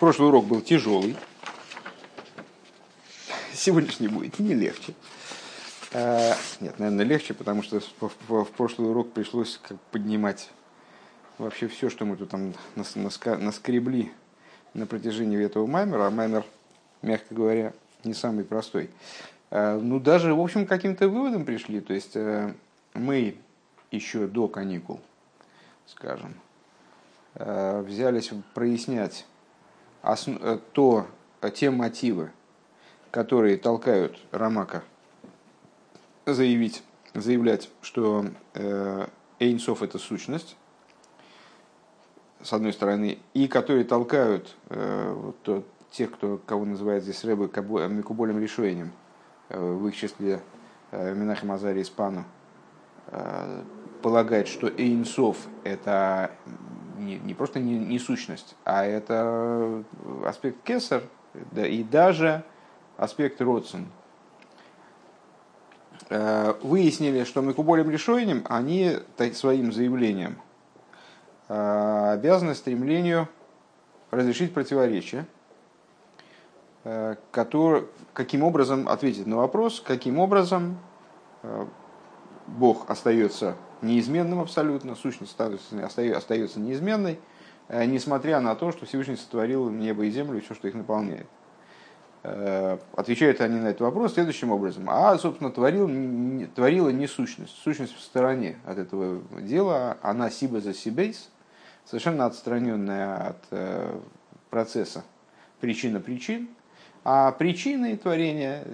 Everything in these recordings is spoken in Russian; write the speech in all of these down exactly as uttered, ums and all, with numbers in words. Прошлый урок был тяжелый. Сегодняшний будет не легче. Нет, наверное, легче, потому что в прошлый урок пришлось поднимать вообще все, что мы тут там наскребли на протяжении этого маймера. А маймер, мягко говоря, не самый простой. Ну, даже, в общем, к каким-то выводам пришли. То есть, мы еще до каникул, скажем, взялись прояснять основ... то, те мотивы, которые толкают Рамака заявить, заявлять, что Эйнсов – это сущность, с одной стороны, и которые толкают вот, то, тех, кто, кого называют здесь Рэбы, Мекубалим Ришоним, в их числе Менахем Азарья Испану, полагает, что Эйнсов – это не, не просто не, не сущность, а это аспект Кесар, да, и даже аспект Ротсон. Выяснили, что Мекубалим Ришоним, они своим заявлением обязаны стремлению разрешить противоречие, который, каким образом ответить на вопрос, каким образом Бог остается неизменным абсолютно, сущность остается неизменной, несмотря на то, что Всевышний сотворил небо и землю и все, что их наполняет. Отвечают они на этот вопрос следующим образом. А, собственно, творил, творила не сущность. Сущность в стороне от этого дела, она сиба за сибейс, совершенно отстраненная от процесса причина причин. А причиной творения,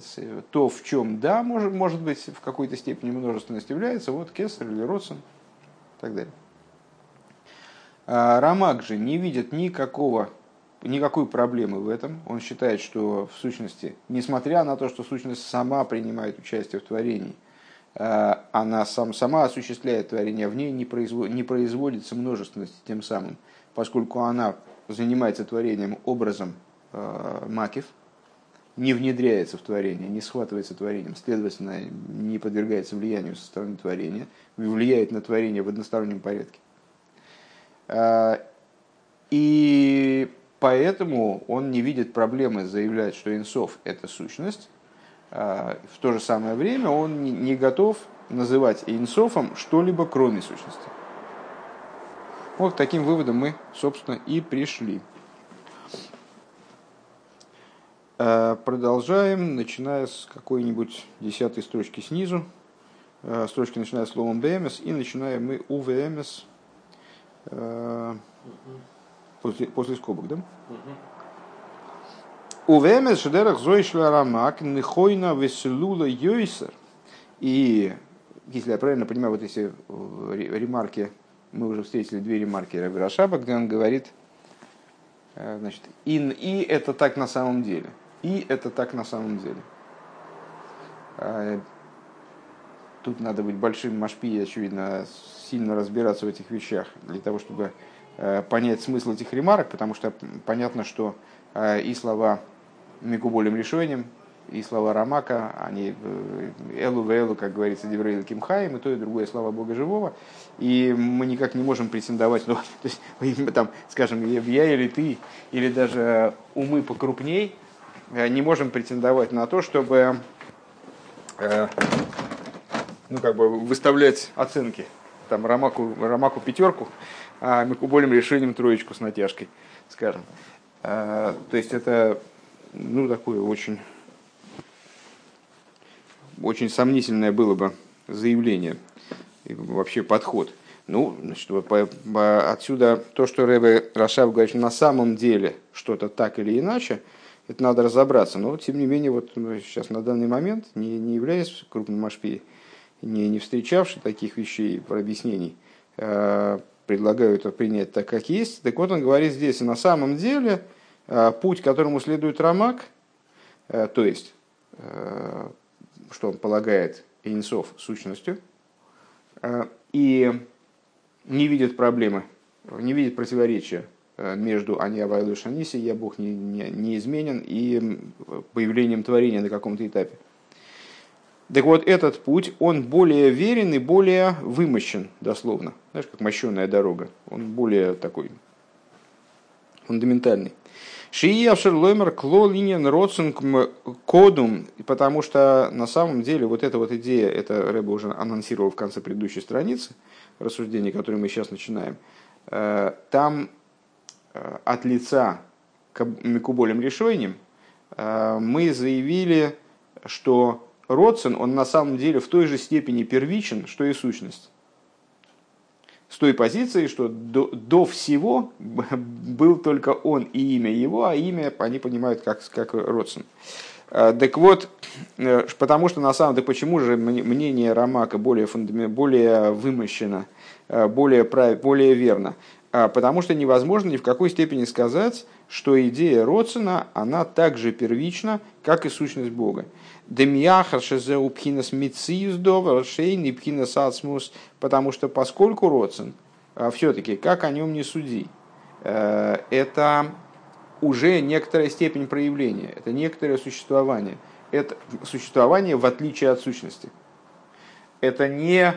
то, в чем, да, может, может быть, в какой-то степени множественность является, вот Кесар или Ротсон и так далее. Рамак же не видит никакого, никакой проблемы в этом. Он считает, что в сущности, несмотря на то, что сущность сама принимает участие в творении, она сам, сама осуществляет творение, в ней не, производ, не производится множественность тем самым, поскольку она занимается творением образом э, макев, не внедряется в творение, не схватывается творением, следовательно, не подвергается влиянию со стороны творения, влияет на творение в одностороннем порядке. И поэтому он не видит проблемы заявлять, что Эйнсов – это сущность. В то же самое время он не готов называть Эйнсофом что-либо, кроме сущности. Вот к таким выводам мы, собственно, и пришли. Продолжаем, начиная с какой-нибудь десятой строчки снизу. Строчки начиная словом «бэмэс», и начинаем мы у «вэмэс» после, после скобок, да? У «вэмэс шедерах зойшла рамак нехойна веселула йойсер». И, если я правильно понимаю, вот эти ремарки, мы уже встретили две ремарки Ребе Рашаба, где он говорит, значит, «ин и» – это так на самом деле. И это так на самом деле. Тут надо быть большим Машпией, очевидно, сильно разбираться в этих вещах, для того, чтобы понять смысл этих ремарок, потому что понятно, что и слова Микуболим Ришоним, и слова Рамака, они элу в элу, как говорится, Деврейл Кимхаим, и то, и другое слова Бога Живого, и мы никак не можем претендовать, ну, то есть, там, скажем, я или ты, или даже умы покрупней, не можем претендовать на то, чтобы э, ну, как бы выставлять оценки. Там Рамаку, Рамаку пятерку, а Мекуболим Ришоним троечку с натяжкой, скажем. Э, то есть это, ну, такое очень, очень сомнительное было бы заявление и вообще подход. Ну, значит, по, по, отсюда то, что Ребе Рашаб говорит, что на самом деле что-то так или иначе, это надо разобраться, но тем не менее вот сейчас на данный момент, не, не являясь крупным Машпией, не, не встречавший таких вещей, объяснений, э, предлагаю это принять так, как есть. Так вот он говорит здесь, на самом деле э, путь, которому следует Рамак, э, то есть, э, что он полагает Эйнсов сущностью, э, и не видит проблемы, не видит противоречия между «Ани Авайлу Шаниси», «Я Бог не, не, не изменен» и появлением творения на каком-то этапе. Так вот, этот путь, он более верен и более вымощен, дословно. Знаешь, как мощеная дорога. Он более такой фундаментальный. Шия Шерлоймер кло линен родсунг кодум, потому что на самом деле вот эта вот идея, это Рэбе уже анонсировал в конце предыдущей страницы рассуждения, которое мы сейчас начинаем, там от лица Мекубалим Ришоним мы заявили, что Ротсон, он на самом деле в той же степени первичен, что и сущность. С той позиции, что до, до всего был только он и имя его, а имя они понимают как, как Ротсон. Так вот, потому что на самом деле, почему же мнение Рамака более, фундам... более вымощено, более, прав... более верно? Потому что невозможно ни в какой степени сказать, что идея Ротсона, она так же первична, как и сущность Бога. Потому что поскольку Ротсон, все-таки, как о нем не суди, это уже некоторая степень проявления, это некоторое существование. Это существование в отличие от сущности. Это не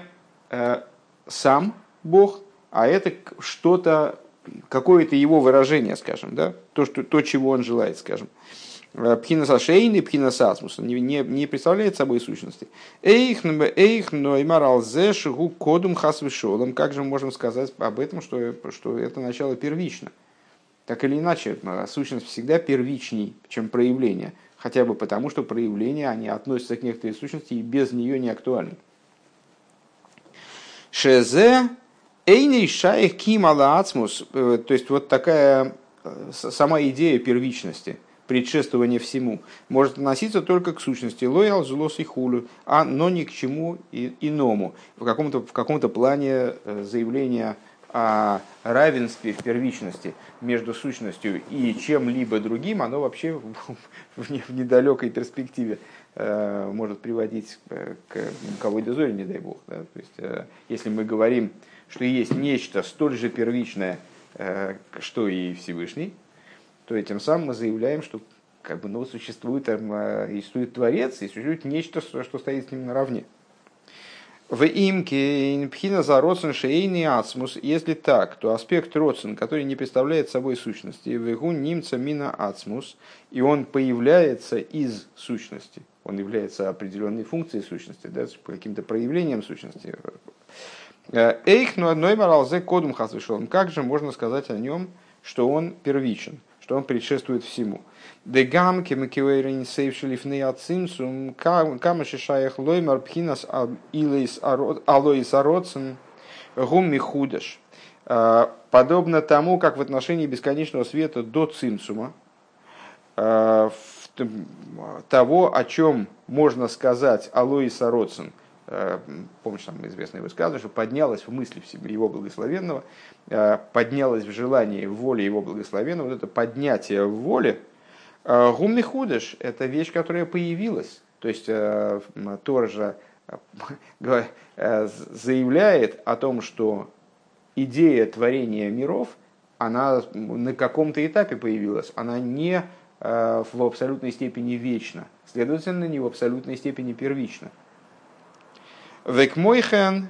сам Бог, а это что-то, какое-то его выражение, скажем, да? то, что, то, чего он желает, скажем. Пхинасашейный, пхинасасмус, не, не, не представляет собой сущности. Эйхн, эйхн, ноймаралзе, шигу, кодум, хасвишолом. Как же мы можем сказать об этом, что, что это начало первично? Так или иначе, сущность всегда первичней, чем проявление. Хотя бы потому, что проявления, они относятся к некоторой сущности и без нее не актуальны. Шезе... Эйней шайх ким ала ацмус, то есть вот такая сама идея первичности, предшествования всему, может относиться только к сущности лоял, злос и хулю, а но ни к чему иному. В каком-то, в каком-то плане заявление о равенстве в первичности между сущностью и чем-либо другим, оно вообще в недалекой перспективе может приводить к колоде Зори, не дай бог. Да? То есть, если мы говорим, что есть нечто столь же первичное, что и Всевышний, то этим самым мы заявляем, что как бы, ну, существует, там, существует Творец, и существует нечто, что стоит с ним наравне. В имке пхина за родствен шейни ацмус, если так, то аспект родствен, который не представляет собой сущности, вегу нимца мина ацмус, и он появляется из сущности, он является определенной функцией сущности, да, каким-то проявлением сущности. Эйх, но одной моралзе кодум хасвишолом. Как же можно сказать о нем, что он первичен, что он предшествует всему? Дегам кемекиуэрин сейвшелифны ацимсум камашишаях лоймар пхинас алоис ародсен гумми худаш. Подобно тому, как в отношении бесконечного света до цимсума, того, о чем можно сказать алоис ародсен, помнишь, там известное высказывание, что поднялось в мысли его благословенного, поднялось в желании, в воле его благословенного, вот это поднятие в воле, гумный худыш, это вещь, которая появилась. То есть Тора же заявляет о том, что идея творения миров, она на каком-то этапе появилась, она не в абсолютной степени вечна, следовательно, не в абсолютной степени первична. Векмойхен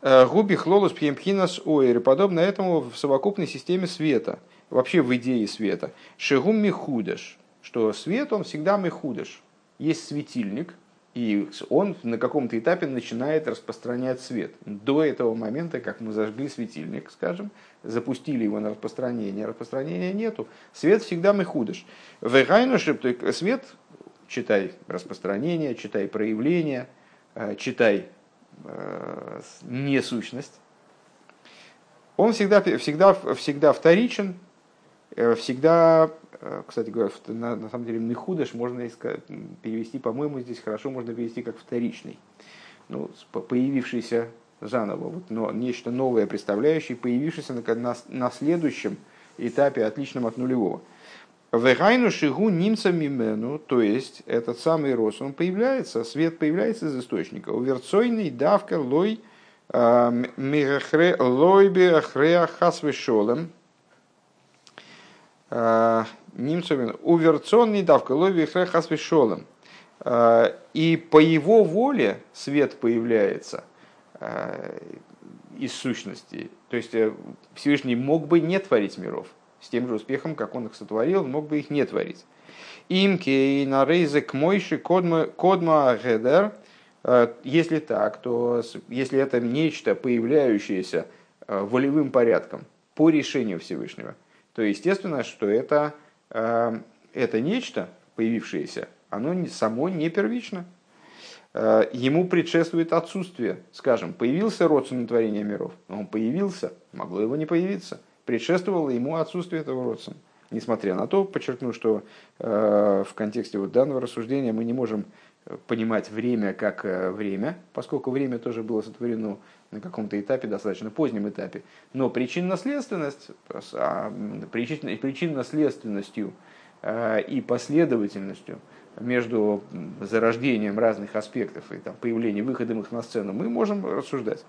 губих лолус пьемпхинас ойр. Подобно этому в совокупной системе света, вообще в идее света. Шигум михудаш, что свет он всегда михудаш. Есть светильник, и он на каком-то этапе начинает распространять свет. До этого момента, как мы зажгли светильник, скажем, запустили его на распространение, распространения нету. Свет всегда михудаш. Вегайнушип, то есть свет, читай распространение, читай проявление, читай несущность, он всегда, всегда, всегда вторичен, всегда, кстати говоря, на, на самом деле мехудаш можно искать, перевести, по-моему, здесь хорошо можно перевести как вторичный, ну, появившийся заново, вот, но нечто новое представляющее, появившийся на, на, на следующем этапе, отличном от нулевого. Вегайну шигу нимца мимену, то есть этот самый рост, он появляется, свет появляется из источника. Уверцойный давка лой бехреа хасвешолем. Нимца мимену. Уверцойный давка лой бехреа хасвешолем. И по его воле свет появляется из сущности. То есть Всевышний мог бы не творить миров. с тем же успехом, как он их сотворил, мог бы их не творить. Имки и на рейзе к мойши кодма гедер. Если так, то если это нечто, появляющееся волевым порядком по решению Всевышнего, то естественно, что это, это нечто, появившееся, оно само не первично. Ему предшествует отсутствие. Скажем, появился Ротсон творения миров, он появился, могло его не появиться. Предшествовало ему отсутствие этого Ротсона. Несмотря на то, подчеркну, что э, в контексте вот данного рассуждения мы не можем понимать время как э, время, поскольку время тоже было сотворено на каком-то этапе, достаточно позднем этапе. Но причинно-следственность, а, причин, причинно-следственностью э, и последовательностью между зарождением разных аспектов и там, появлением, выходом их на сцену мы можем рассуждать.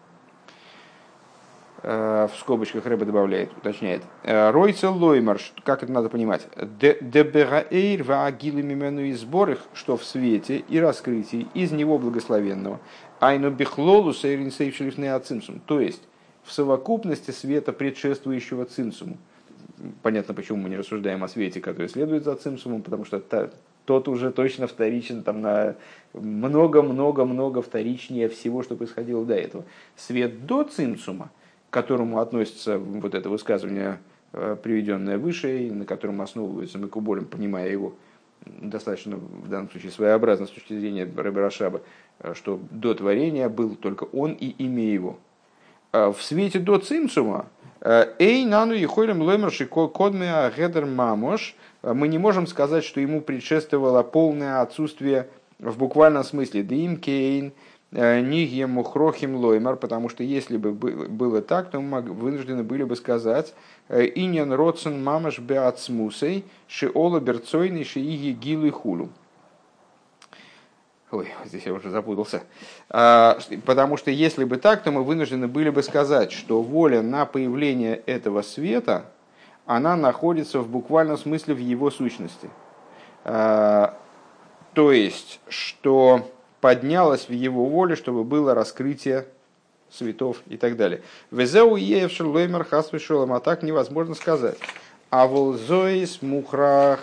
В скобочках Рэбе добавляет, уточняет. Ройцел Лоймар, как это надо понимать? Дебераэйр ваагилы мимену и сборых, что в свете и раскрытии из него благословенного. Айну бихлолус эйринсейв шлифнеа цимсум. То есть, в совокупности света, предшествующего цимсуму. Понятно, почему мы не рассуждаем о свете, который следует за цимсумом, потому что та, тот уже точно вторичен, там на много-много-много вторичнее всего, что происходило до этого. Свет до цимсума, к которому относится вот это высказывание, приведенное выше, и на котором основывается Микуболим, понимая его достаточно, в данном случае, своеобразно с точки зрения Ребе Рашаба, что до творения был только он и имя его. В свете до цимсума «Эй нану ехолем лэмерши кодмеа гедер мамош» мы не можем сказать, что ему предшествовало полное отсутствие в буквальном смысле «дим кейн», потому что если бы было так, то мы вынуждены были бы сказать «Иньян Ротсон мамаш беацмусей шиола берцойный шииги гилы хулу». Ой, здесь я уже запутался. Потому что если бы так, то мы вынуждены были бы сказать, что воля на появление этого света, она находится в буквальном смысле в его сущности. То есть, что... поднялась в его воле, чтобы было раскрытие светов и так далее. Везеу еевшер лоймер хасвы шолом, а так невозможно сказать. А волзоис мухрах.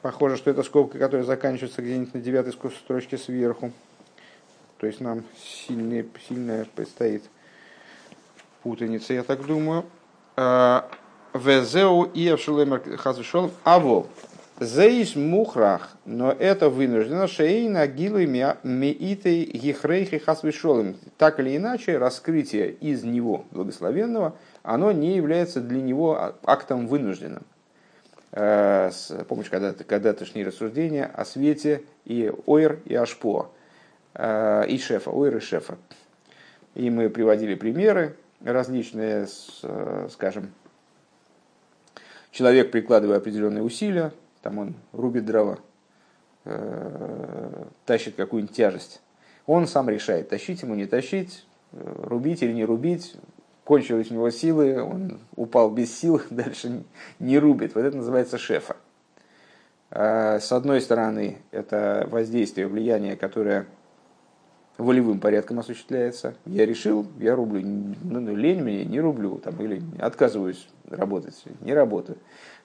Похоже, что это скобка, которая заканчивается где-нибудь на девятой строчке сверху. То есть нам сильнее, сильная предстоит путаница, я так думаю. Везеу еевшер лоймер хасвы шолом, а вол. Зейс мухрах, но это вынуждено шейна гилы мииты гихрейхи хасвишолым. Так или иначе, раскрытие из него благословенного, оно не является для него актом вынужденным. Помнишь, когда-то, когда-то шли рассуждения о свете и ойр и ашпо, и шефа, ойр и шефа. И мы приводили примеры различные, скажем, человек, прикладывая определенные усилия, там он рубит дрова, э, тащит какую-нибудь тяжесть. Он сам решает, тащить ему, не тащить, э, рубить или не рубить. Кончились у него силы, он упал без сил, дальше не, не рубит. Вот это называется шефа. Э, с одной стороны, это воздействие, влияние, которое волевым порядком осуществляется. Я решил, я рублю, ну, лень мне, не рублю, там, или отказываюсь работать, не работаю.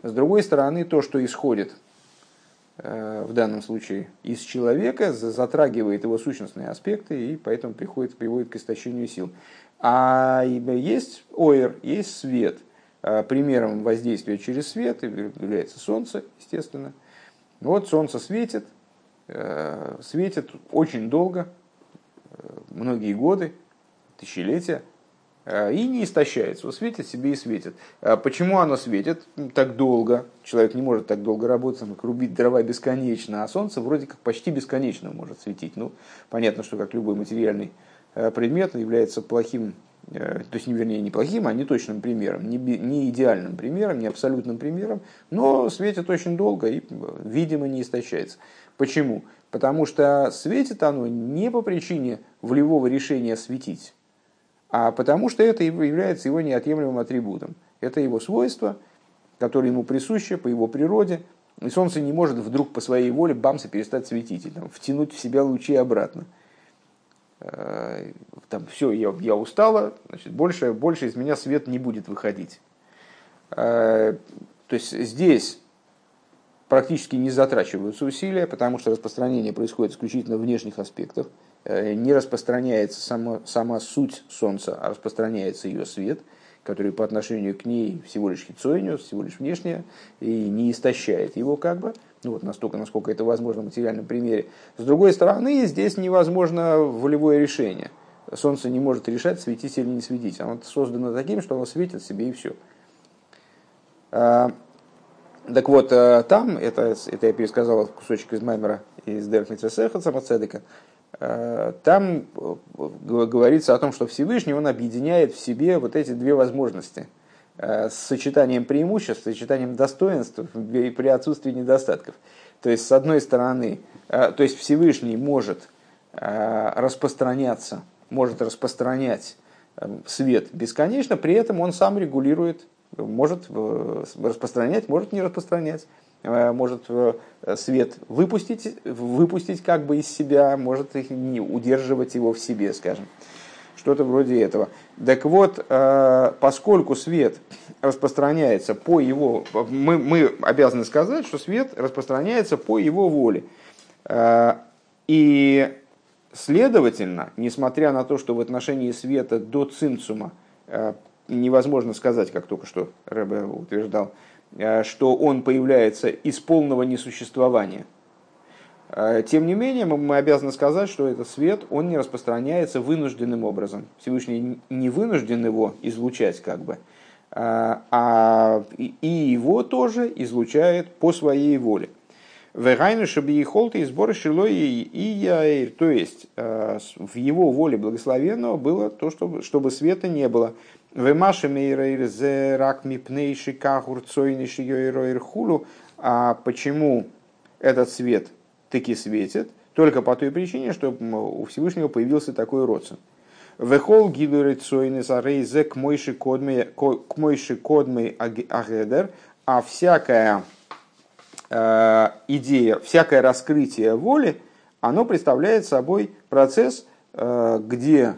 С другой стороны, то, что исходит э, в данном случае из человека, затрагивает его сущностные аспекты и поэтому приходит, приводит к истощению сил. А есть ойр, есть свет. Примером воздействия через свет является солнце, естественно. Вот солнце светит, э, светит очень долго, многие годы, тысячелетия, и не истощается. Вот светит себе и светит. Почему оно светит так долго? Человек не может так долго работать, как рубить дрова бесконечно, а солнце вроде как почти бесконечно может светить. Ну, понятно, что как любой материальный предмет является плохим, то есть, вернее, не плохим, а неточным примером, не идеальным примером, не абсолютным примером, но светит очень долго и, видимо, не истощается. Почему? Потому что светит оно не по причине волевого решения светить, а потому что это является его неотъемлемым атрибутом. Это его свойство, которое ему присуще по его природе. И солнце не может вдруг по своей воле бамса перестать светить, и, там, втянуть в себя лучи обратно. Там, все, я, я устала, значит, больше, больше из меня свет не будет выходить. То есть здесь практически не затрачиваются усилия, потому что распространение происходит исключительно в внешних аспектах. Не распространяется сама, сама суть Солнца, а распространяется ее свет, который по отношению к ней всего лишь хитсойню, всего лишь внешнее, и не истощает его как бы, ну вот настолько, насколько это возможно в материальном примере. С другой стороны, здесь невозможно волевое решение. Солнце не может решать, светить или не светить. Оно создано таким, что оно светит себе и все. Так вот, там, это, это я пересказал кусочек из Маймора, из Дерех Мицвойсех Цемах Цедека, там говорится о том, что Всевышний, он объединяет в себе вот эти две возможности с сочетанием преимуществ, с сочетанием достоинств и при отсутствии недостатков. То есть, с одной стороны, то есть Всевышний может распространяться, может распространять свет бесконечно, при этом он сам регулирует, может распространять, может не распространять. Может свет выпустить, выпустить как бы из себя, может их не удерживать его в себе, скажем. Что-то вроде этого. Так вот, поскольку свет распространяется по его... Мы, мы обязаны сказать, что свет распространяется по его воле. И, следовательно, несмотря на то, что в отношении света до цимцума невозможно сказать, как только что Рэбе утверждал, что он появляется из полного несуществования. Тем не менее, мы обязаны сказать, что этот свет, он не распространяется вынужденным образом. Всевышний не вынужден его излучать, как бы, а и его тоже излучает по своей воле. То есть, в его воле благословенного было то, чтобы, чтобы света не было. А почему этот свет таки светит? Только по той причине, что у Всевышнего появился такой Ротсон. А всякая э, идея, всякое раскрытие воли, оно представляет собой процесс, э, где...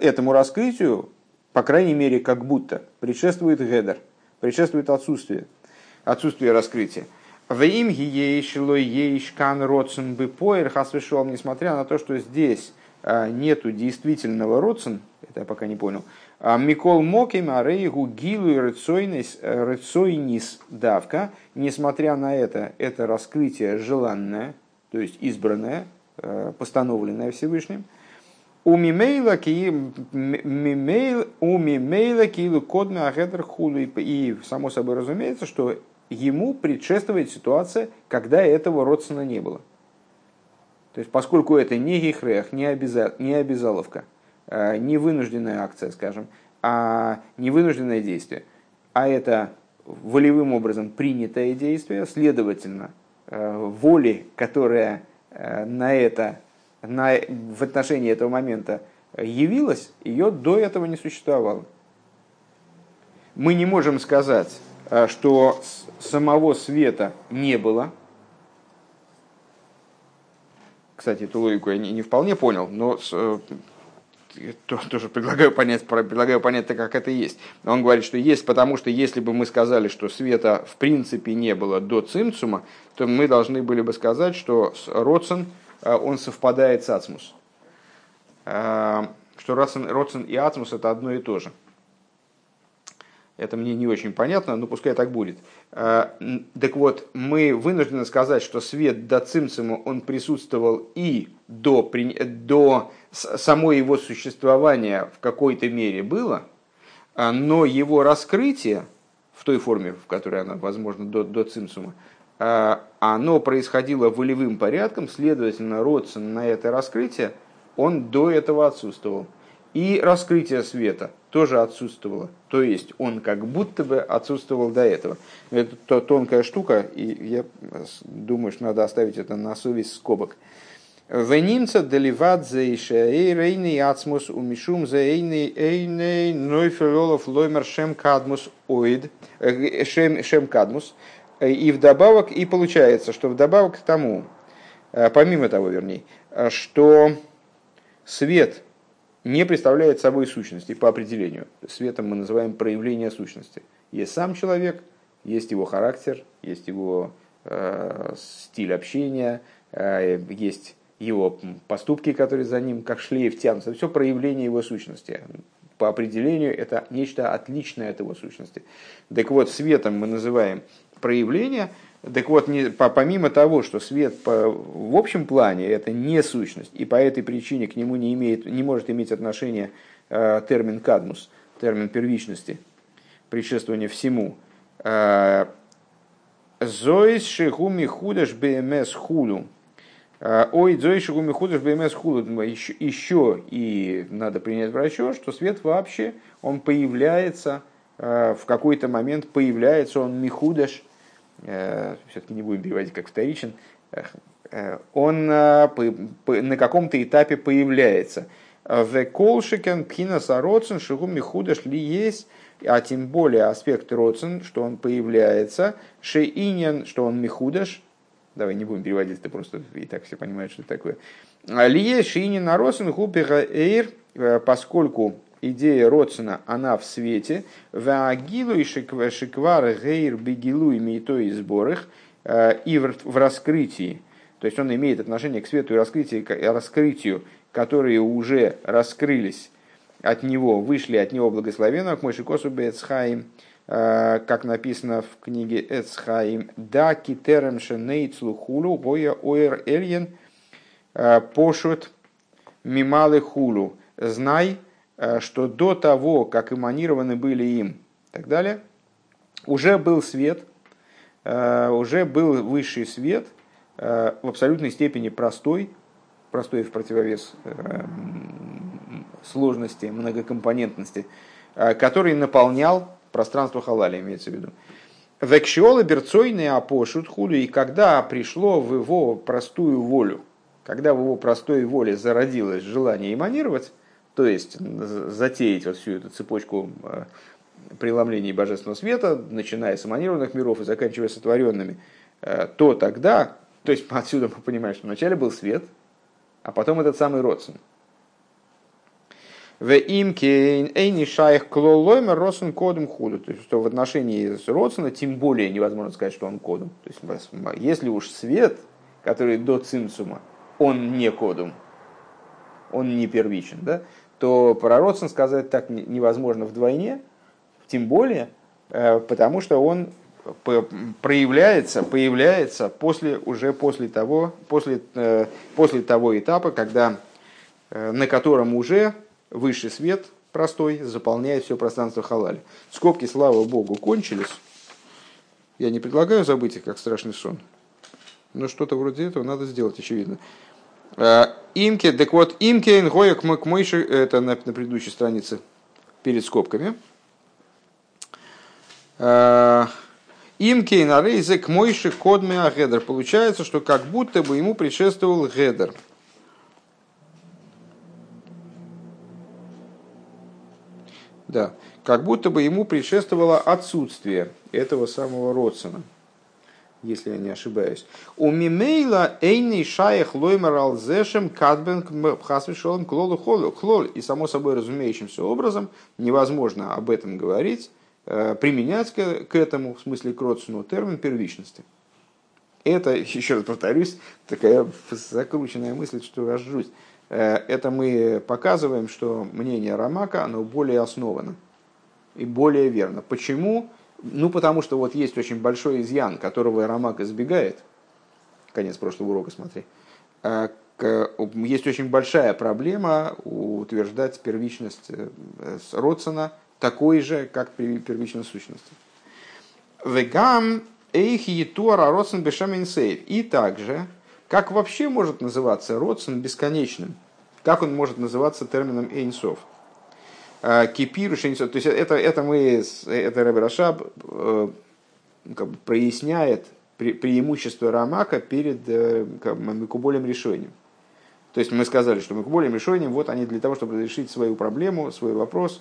Этому раскрытию, по крайней мере, как будто, предшествует гедер, предшествует отсутствие, отсутствие раскрытия. Несмотря на то, что здесь нету действительного родсен, это я пока не понял, Микол Моким, Арейгу, Гилу, Рецойнис, Давка, несмотря на это, это раскрытие желанное, то есть избранное, постановленное Всевышним, У мимейла киилу кодме ахедр хулу. И само собой разумеется, что ему предшествует ситуация, когда этого родственного не было. То есть, поскольку это не гихрех, не обязаловка, не вынужденная акция, скажем, а не вынужденное действие, а это волевым образом принятое действие, следовательно, воли, которая на это... На, в отношении этого момента явилась, ее до этого не существовало. Мы не можем сказать, что самого света не было. Кстати, эту логику я не, не вполне понял, но с, тоже предлагаю понять, предлагаю понять так, как это есть. Он говорит, что есть, потому что если бы мы сказали, что света в принципе не было до цимцума, то мы должны были бы сказать, что Ротсон... он совпадает с Ацмус. Что Ротсон и Ацмус это одно и то же. Это мне не очень понятно, но пускай так будет. Так вот, мы вынуждены сказать, что свет до Цимцима он присутствовал и до, до самого его существования в какой-то мере было, но его раскрытие в той форме, в которой оно возможно до, до Цимцима, оно происходило волевым порядком, следовательно, Ротсон на это раскрытие, он до этого отсутствовал. И раскрытие света тоже отсутствовало, то есть он как будто бы отсутствовал до этого. Это тонкая штука, и я думаю, что надо оставить это на совесть скобок. Венимца деливадзе ишеэй рейни ацмус умишум зеэйни эйней нойфелолов лоймер шем кадмус оид шем кадмус. И вдобавок, и получается, что вдобавок к тому, помимо того, вернее, что свет не представляет собой сущности по определению. Светом мы называем проявление сущности. Есть сам человек, есть его характер, есть его э, стиль общения, э, есть его поступки, которые за ним как шлейф тянутся. Все проявление его сущности. По определению это нечто отличное от его сущности. Так вот, светом мы называем проявление. Так вот, не, по, помимо того, что свет по, в общем плане это не сущность, и по этой причине к нему не, имеет, не может иметь отношения э, термин кадмус, термин первичности, предшествование всему. Зоис шихуми худаш бмс худу. Ой, зоис шихуми худаш бмс худу. Еще и надо принять в расчет, что свет вообще он появляется э, в какой-то момент, появляется он михудаш. Все-таки не будем переводить как вторичен, он на каком-то этапе появляется. А тем более аспект Ротсон, что он появляется, что он михудаш. Давай не будем переводить, это просто и так все понимают, что это такое. Поскольку идея Ротсона, она в свете. И в раскрытии. То есть он имеет отношение к свету и раскрытию, раскрытию, которые уже раскрылись от него, вышли от него благословенно. Как написано в книге Эцхайм. Да китерем шенейцлу хулу боя оэр эльен пошут мималы хулу. Знай, что до того, как эманированы были им, и так далее, уже был свет, уже был высший свет, в абсолютной степени простой, простой в противовес сложности, многокомпонентности, который наполнял пространство халали, имеется в виду. Векшиолы берцойные апошут худу, и когда пришло в его простую волю, когда в его простой воле зародилось желание эманировать, то есть затеять вот всю эту цепочку преломлений божественного света, начиная с эманированных миров и заканчивая сотворенными, то тогда, то есть отсюда мы понимаем, что вначале был свет, а потом этот самый Ротсон. То есть что в отношении Ротсона тем более невозможно сказать, что он кодум. То есть если уж свет, который до цимцума, он не кодум, он не первичен, да? То про Ротсон сказать так невозможно вдвойне, тем более, потому что он проявляется, появляется после, уже после того, после, после того этапа, когда, на котором уже высший свет простой заполняет все пространство халали. Скобки, слава богу, кончились. Я не предлагаю забыть их, как страшный сон. Но что-то вроде этого надо сделать, очевидно. Имке, так вот, имке ингоек макмойши, это на, на предыдущей странице перед скобками. Имке инарейзек мойши кодмеа гедер. Получается, что как будто бы ему предшествовал гедер. Да, как будто бы ему предшествовало отсутствие этого самого Ротсона, если я не ошибаюсь. У мимейла эйни шаях лоймер алзешем кадбен хасвишолом клолу хлол. И само собой разумеющимся образом невозможно об этом говорить, применять к этому, в смысле к Ротсону, термин первичности. Это, еще раз повторюсь, такая закрученная мысль, что разжусь. Это мы показываем, что мнение Рамака, оно более основано и более верно. Почему? Ну, потому что вот есть очень большой изъян, которого Рамак избегает. Конец прошлого урока, смотри. Есть очень большая проблема утверждать первичность Ротсона такой же, как первичность сущности. Вегам эйхи туара Ротсон бешаминсейв. И также, как вообще может называться Ротсон бесконечным? Как он может называться термином Эйнсов? Кипируш, то есть это, это мы, это Ребе Рашаб э, как бы проясняет пре- преимущество Рамака перед э, как бы, Мекубалим Ришоним. То есть мы сказали, что Мекубалим Ришоним, вот они для того, чтобы решить свою проблему, свой вопрос,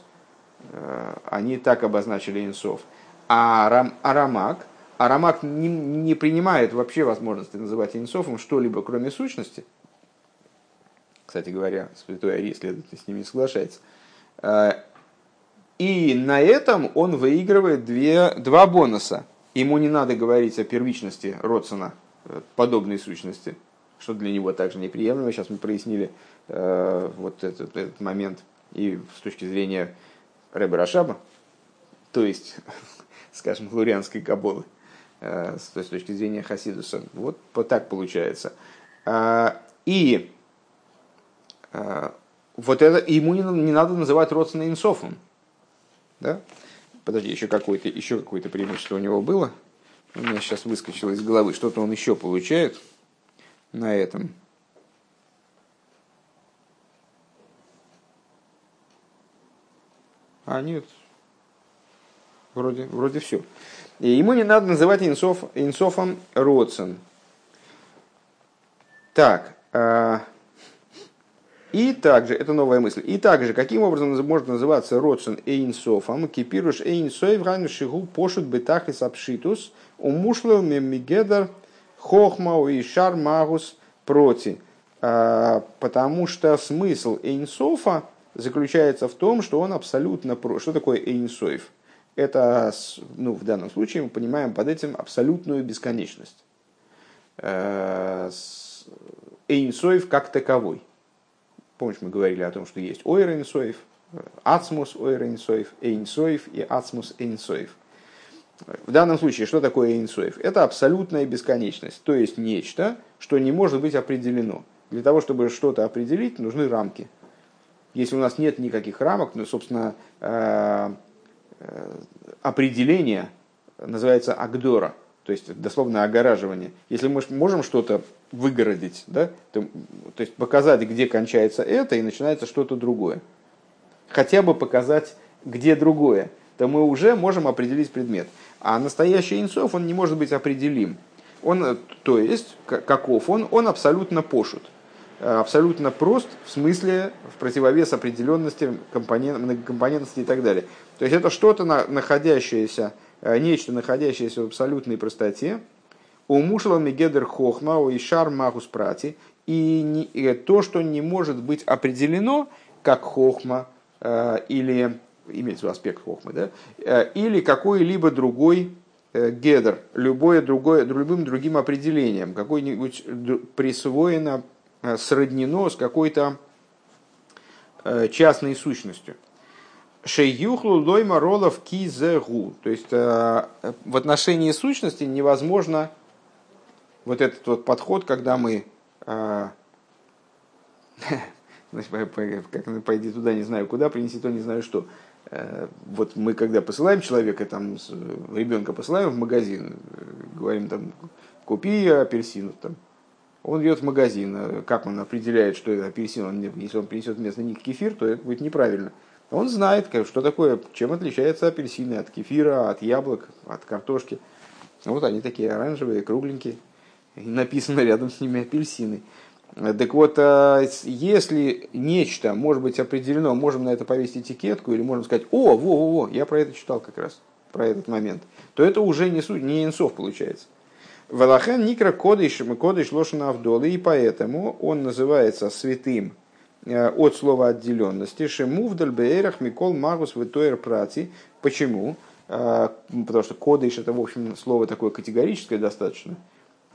э, они так обозначили Эйнсов. А, Рам, а Рамак, а Рамак не, не принимает вообще возможности называть Эйнсофом что-либо, кроме сущности. Кстати говоря, Святой Ари, следовательно, с ними соглашается. И на этом он выигрывает две, два бонуса. Ему не надо говорить о первичности Ротсона, подобной сущности, что для него также неприемлемо. Сейчас мы прояснили э, вот этот, этот момент и с точки зрения Ребе Рашаба, то есть, скажем, лурианской каболы, э, с точки зрения Хасидуса. Вот так получается. А, и а, вот это, ему не, не надо называть Ротсона Эйнсофом. Да? Подожди, еще какое-то, еще какое-то преимущество у него было. У меня сейчас выскочило из головы. Что-то он еще получает на этом. А, нет. Вроде, вроде все. И ему не надо называть Эйнсоф, Эйнсофом Ротсон. Так. А... И также, это новая мысль, и также, каким образом может называться Ротсон Эйнсофом, кипируш Эйнсоев, раньшигу пошут бетахис апшитус, умушлов мемигедар хохмау и шар магус проти. Потому что смысл Эйнсофа заключается в том, что он абсолютно... Про... Что такое Эйнсоев? Это, ну, в данном случае мы понимаем под этим абсолютную бесконечность. Эйнсоев как таковой. Помнишь, мы говорили о том, что есть ойр Эйнсоев, ацмус ойр Эйнсоев, Эйнсоев и ацмус Эйнсоев. В данном случае, что такое Эйнсоев? Это абсолютная бесконечность, то есть нечто, что не может быть определено. Для того, чтобы что-то определить, нужны рамки. Если у нас нет никаких рамок, ну, собственно, определение называется агдора, то есть дословно огораживание. Если мы можем что-то выгородить, да? То, то есть показать, где кончается это и начинается что-то другое. Хотя бы показать, где другое, то мы уже можем определить предмет. А настоящий Эйнсоф, он не может быть определим. Он, то есть, каков он, он абсолютно пошут, абсолютно прост в смысле в противовес определенности, компонент, многокомпонентности и так далее. То есть это что-то находящееся, нечто находящееся в абсолютной простоте. Умушла мегедер хохма и шар магус прати, и то, что не может быть определено как хохма или имеется в виду аспект хохмы, да, или какой-либо другой гедер, любое другое, любым другим определением, какой-нибудь присвоено, сроднено с какой-то частной сущностью. Шейюхлу дойма ролов кизэгу, то есть в отношении сущности невозможно вот этот вот подход, когда мы, э, как пойди туда, не знаю куда, принеси то, не знаю что. Э, вот мы когда посылаем человека, там, ребенка посылаем в магазин, говорим, там, купи апельсину. Там. Он идет в магазин, как он определяет, что это апельсин, он, если он принесет вместо них кефир, то это будет неправильно. Он знает, что такое, чем отличаются апельсины от кефира, от яблок, от картошки. Вот они такие оранжевые, кругленькие. И написано рядом с ними апельсины. Так вот, если нечто может быть определено, можем на это повесить этикетку, или можем сказать, о, во-во-во, я про это читал как раз, про этот момент, то это уже не суть, не Эйнсоф получается. Валахэн никра кодыш, кодыш лошана авдолы, и поэтому он называется святым от слова отделенности. Шему вдаль беэрах микол магус витоэр прати. Почему? Потому что кодыш это, в общем, слово такое категорическое достаточно.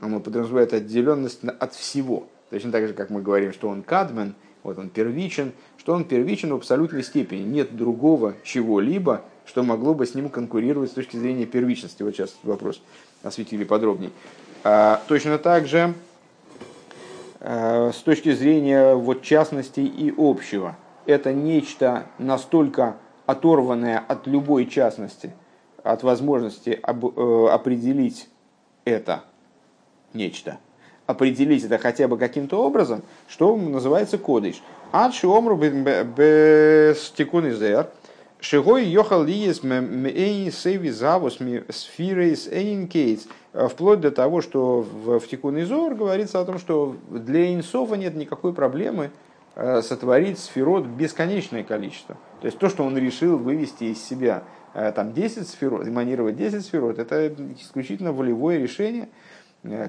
Он подразумевает отделенность от всего. Точно так же, как мы говорим, что он кадмен, вот он первичен, что он первичен в абсолютной степени. Нет другого чего-либо, что могло бы с ним конкурировать с точки зрения первичности. Вот сейчас вопрос осветили подробнее. А, точно так же а, с точки зрения вот, частности и общего. Это нечто настолько оторванное от любой частности, от возможности об, э, определить это. Нечто. Определить это хотя бы каким-то образом, что называется кодыш. Адши омру без тикуней зоар. Шигой йохал лиес мэй сэви завус сфирейс эйн кейтс. Вплоть до того, что в тикуней зоар говорится о том, что для Эйнсофа нет никакой проблемы сотворить сферот бесконечное количество. То есть то, что он решил вывести из себя там, десять сферот, эманировать десять сферот, это исключительно волевое решение.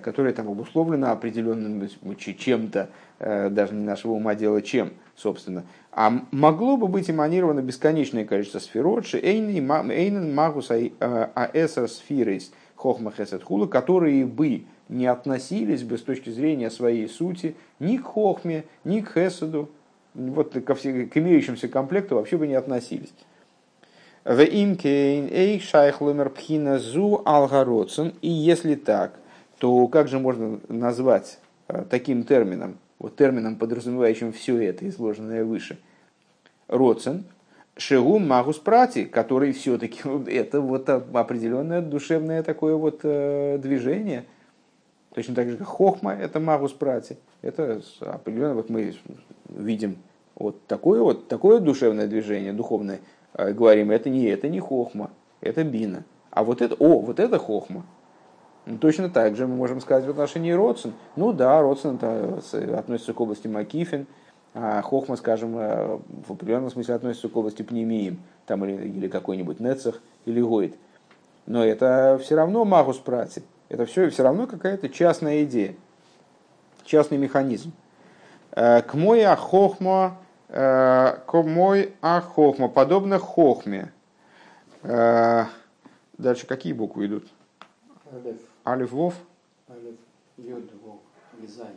которое там обусловлено определенным чем-то, даже не нашего ума дело, чем, собственно. А могло бы быть эманировано бесконечное количество сферот, эйнен магус аэсер сфирейс хохма хесед хула, которые бы не относились бы с точки зрения своей сути ни к хохме, ни к хеседу, вот ко всем, к имеющимся комплекту вообще бы не относились. И если так, то как же можно назвать таким термином, вот термином, подразумевающим все это, изложенное выше, Ротсон, Шигу Магус Прати, который все-таки вот, это вот определенное душевное такое вот э, движение, точно так же, как Хохма, это Магус Прати, это определенно, вот мы видим вот такое вот, такое душевное движение, духовное, э, говорим, это не, это не Хохма, это Бина, а вот это, о, вот это Хохма. Точно так же мы можем сказать в отношении Ротсон. Ну да, Ротсон относится к области Макифин, а Хохма, скажем, в определенном смысле относится к области Пнемиим, там или, или какой-нибудь Нецах, или Гоид. Но это все равно Магус Прати. Это все, все равно какая-то частная идея, частный механизм. К мой ахохма, к мой ахохма, подобно Хохме. Дальше какие буквы идут? Алиф Вов? Алиф Йод Вов. Вязание.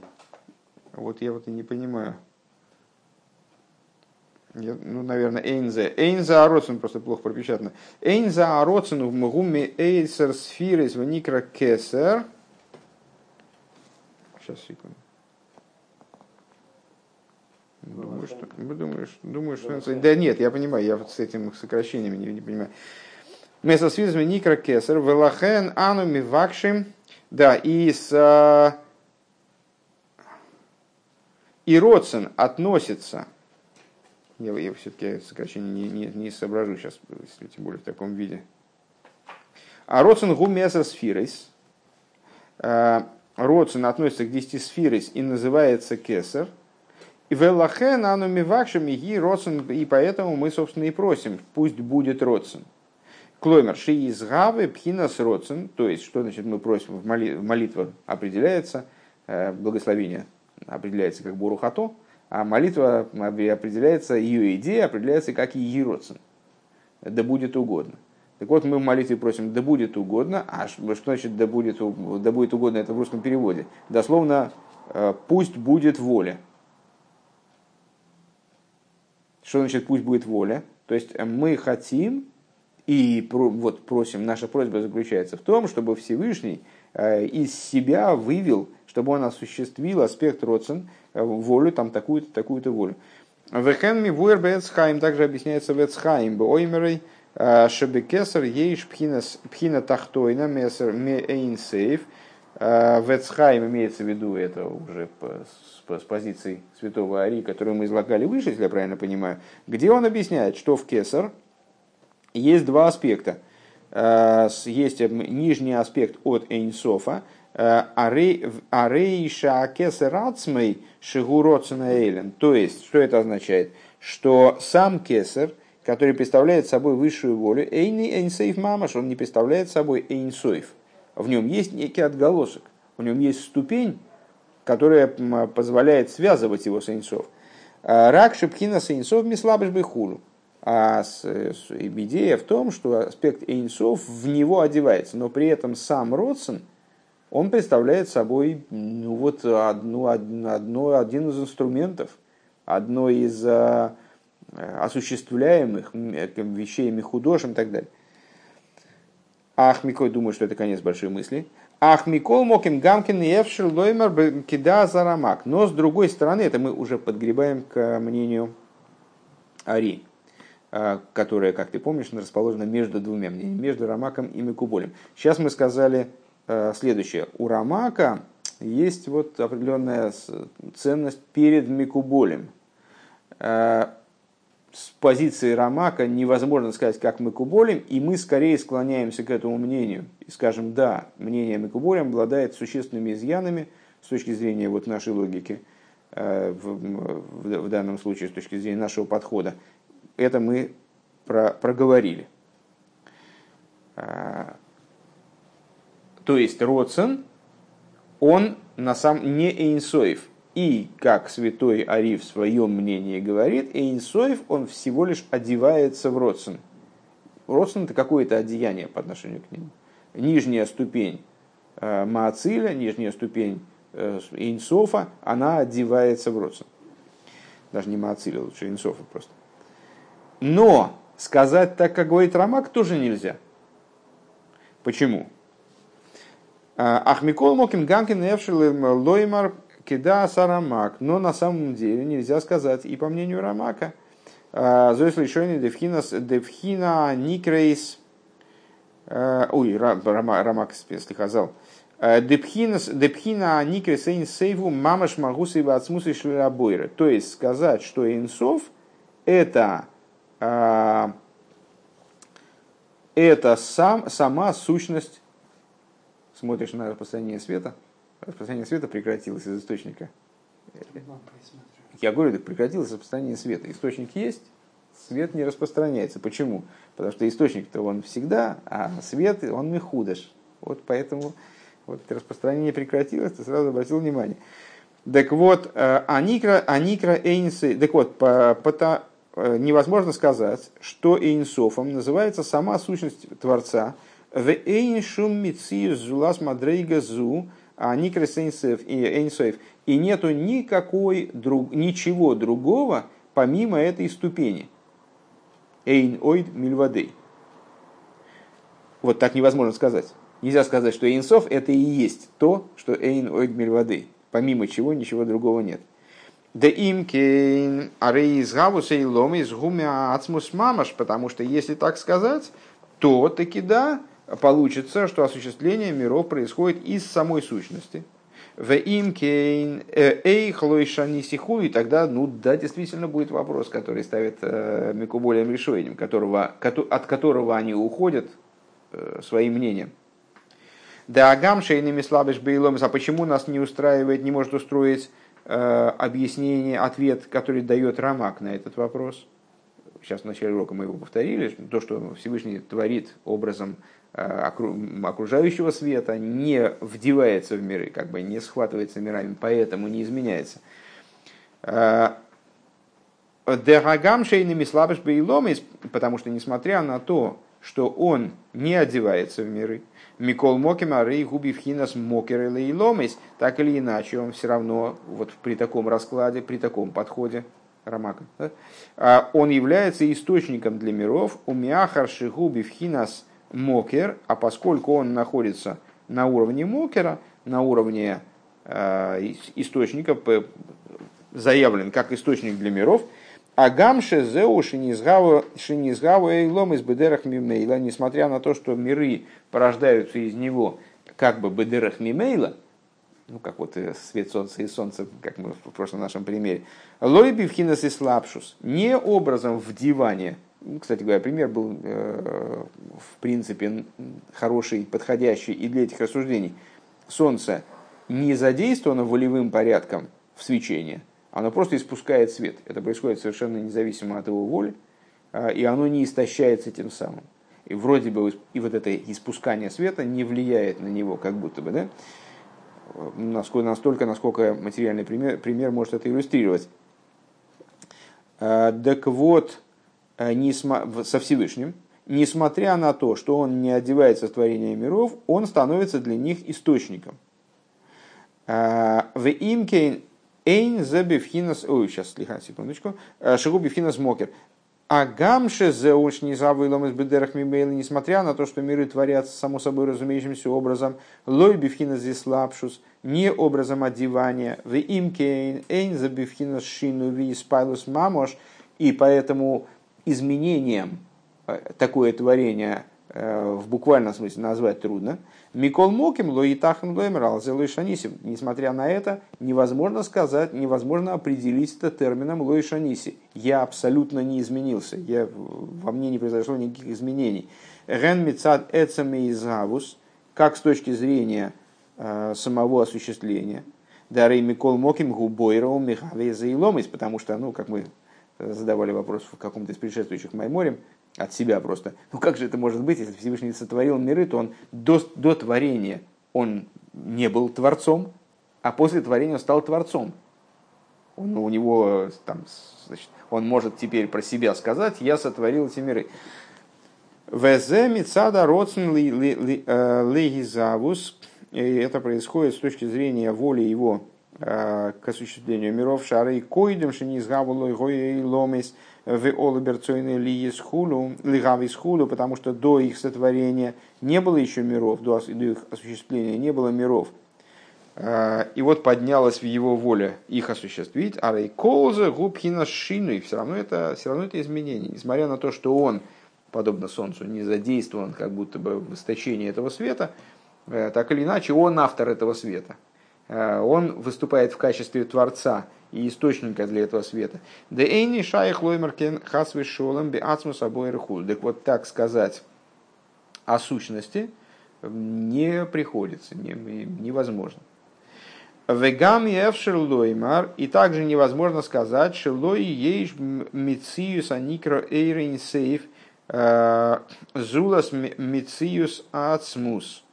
Вот я вот и не понимаю. Я, ну, наверное, Эйнзе. Эйнзе Ароцин просто плохо пропечатано. Эйнзе Ароцин в Мгуме Эйсер Сфирис в Никра Кесар. Сейчас, секунду. Думаю, что... Думаешь, думаешь, что... Да нет, я понимаю. Я вот с этим сокращениями не, не понимаю. Место связано Никра Кесар, Велахен, Ану, Мивакшим, да, и с и Ротсон относится. Я, я все-таки сокращение не, не, не соображу сейчас, если тем более в таком виде. А Ротсон гу меса сфирис. Ротсон относится к десяти сфирис и называется Кесар. И Велахен, Ану, Мивакшим, и Ротсон, и поэтому мы, собственно, и просим, пусть будет Ротсон. Клоймер, ши из гавы, пхинас родсен, то есть, что значит мы просим, в молитва определяется, благословение определяется как бурухато, а молитва определяется, ее идея определяется как и родсен, да будет угодно. Так вот, мы в молитве просим, да будет угодно, а что значит да будет, да будет угодно, это в русском переводе, дословно, пусть будет воля. Что значит пусть будет воля? То есть, мы хотим... И вот просим, наша просьба заключается в том, чтобы Всевышний из себя вывел, чтобы он осуществил аспект Ротсон, волю, там такую-то, такую-то волю. Вехенми вуэр бэцхайм, также объясняется бэцхайм, бэоймерэй шебекесар ейш пхина тахтойна месэр меэйн сейф. Вецхайм имеется в виду, это уже с позиции Святого Ари, которую мы излагали выше, если я правильно понимаю, где он объясняет, что в Кесар есть два аспекта. Есть нижний аспект от Эйнсофа. Арейша кесарацмей шигуроцена эйлен. То есть, что это означает? Что сам кесар, который представляет собой высшую волю, эйни эйнсейф мамаш, он не представляет собой эйнсойф. В нем есть некий отголосок. В нем есть ступень, которая позволяет связывать его с эйнсов. Рак шипхина с эйнсов мислабыш бихулю. А идея в том, что аспект Эйнсов в него одевается, но при этом сам Ротсон, он представляет собой ну, вот одну, одну, один из инструментов, одно из а, осуществляемых вещей Мехудошем и так далее. Ах, Микой думает, что это конец большой мысли. Ах, Микол Мокин Гамкин и Эвшир Лоймер Кида Зарамак. Но с другой стороны, это мы уже подгребаем к мнению Ари, которая, как ты помнишь, расположена между двумя мнениями, между Рамаком и Мекуболим. Сейчас мы сказали следующее. У Рамака есть вот определенная ценность перед Мекуболим. С позиции Рамака невозможно сказать, как Мекуболим, и мы скорее склоняемся к этому мнению. И скажем, да, мнение Мекуболим обладает существенными изъянами с точки зрения вот нашей логики, в данном случае с точки зрения нашего подхода. Это мы про- проговорили. А, то есть Ротсон он на самом не Эйнсоев. И, как святой Ари в своем мнении говорит, Эйнсоев, он всего лишь одевается в Ротсон. Ротсон – это какое-то одеяние по отношению к нему. Нижняя ступень Маациля, нижняя ступень Эйнсофа, она одевается в Ротсон. Даже не Маациля, лучше Эйнсофа просто. Но сказать так, как говорит Рамак, тоже нельзя. Почему? Ахмикол моким ганкин эвшилэм лоймар кидаса Рамак. Но на самом деле нельзя сказать, и по мнению Рамака, зоэсли шойны девхина никрейс. Ой, Рамак слихазал. Депхина никрейс эйнсейву мамаш магусы вацмусы шлерабойры. То есть сказать, что Эйнсов это... Это сам, сама сущность. Смотришь на распространение света. Распространение света прекратилось из источника. Я говорю, так прекратилось распространение света. Источник есть, свет не распространяется. Почему? Потому что источник-то он всегда, а свет он мехудаш. Вот поэтому вот распространение прекратилось, ты сразу обратил внимание. Так вот, аникра, аникра эйнсы. Так вот, по, по, невозможно сказать, что Эйнсофом называется сама сущность Творца. В Эйншум Мицию Зулас Мадрейга Зу, а Никрес Эйнсоев и Эйнсоев. И нету никакой друг, ничего другого помимо этой ступени. Эйн Ойд Мильвадей. Вот так невозможно сказать. Нельзя сказать, что Эйнсоф это и есть то, что Эйн Ойд Мильвадей. Помимо чего ничего другого нет. Потому что если так сказать, то таки да, получится, что осуществление миров происходит из самой сущности. И тогда, ну да, действительно будет вопрос, который ставит Мекубалим Ришоним, которого, от которого они уходят своим мнением. Да агам шейными слабыш бейломис, а почему нас не устраивает, не может устроить объяснение, ответ, который дает Рамак на этот вопрос. Сейчас в начале урока мы его повторили. То, что Всевышний творит образом окружающего света, не вдевается в миры, как бы не схватывается мирами, поэтому не изменяется. Потому что, несмотря на то, что он не одевается в миры, Микол Мокима, Рей Губивхинас Мокер и Ломис, так или иначе, он все равно вот при таком раскладе, при таком подходе Рамака, да, он является источником для миров, Умиахарши Губивхинас Мокер, а поскольку он находится на уровне Мокера, на уровне э, источника, заявлен как источник для миров, Агамше зеу шинизгаву эйлом из бедерах мимейла, несмотря на то, что миры порождаются из него как бы бедерах мимейла, ну как вот свет солнца и солнце, как мы в прошлом нашем примере, лой бивхинас и слабшус, не образом вдевания. Кстати говоря, пример был в принципе хороший, подходящий и для этих рассуждений. Солнце не задействовано волевым порядком в свечении. Оно просто испускает свет. Это происходит совершенно независимо от его воли, и оно не истощается тем самым. И вроде бы и вот это испускание света не влияет на него, как будто бы, да? Настолько, насколько материальный пример, пример может это иллюстрировать. Так вот, со Всевышним, несмотря на то, что он не одевается в творение миров, он становится для них источником. В имке... Эйн за бифхинас, ой, сейчас, слегка, секундочку, шагу бифхинас мокер. Агамше за очень завылом из бедерах мимейла, несмотря на то, что миры творятся само собой разумеющимся образом, лой бифхинас здесь лапшус, не образом одевания, в имкейн, эйн за бифхинас шину ви спайлус мамош, и поэтому изменением такое творение в буквальном смысле назвать трудно. Микол Моким, Лои Тахн Лоймерал, Зе Лои Шаниси. Несмотря на это, невозможно сказать, невозможно определить это термином Лои Шаниси. Я абсолютно не изменился. Я, во мне не произошло никаких изменений. Рен Мицад Эцами Изавус, как с точки зрения э, самого осуществления. Дарей Микол Моким Губойрау Михаве Заиломис, потому что, ну, как мы задавали вопрос в каком-то из предшествующих Майморем, от себя просто. Ну как же это может быть, если Всевышний сотворил миры, то он до, до творения он не был творцом, а после творения он стал творцом. Он, у него, там, значит, он может теперь про себя сказать: «Я сотворил эти миры». Это происходит с точки зрения воли его к осуществлению миров. Шары койдем шинизгавлой гоей ломис в олаберцойной лигависхулу, лигависхулу, потому что до их сотворения не было еще миров, до их осуществления не было миров. И вот поднялась в его воле их осуществить. А рейколзе губхина шиной. Все равно это все равно это изменение, несмотря на то, что он подобно солнцу не задействован, как будто бы в источении этого света. Так или иначе, он автор этого света. Он выступает в качестве творца и источника для этого света. Так вот, так сказать о сущности не приходится, невозможно. И также невозможно сказать, что есть мициюс аникро эйрин сейф зулас мициюс ацмус.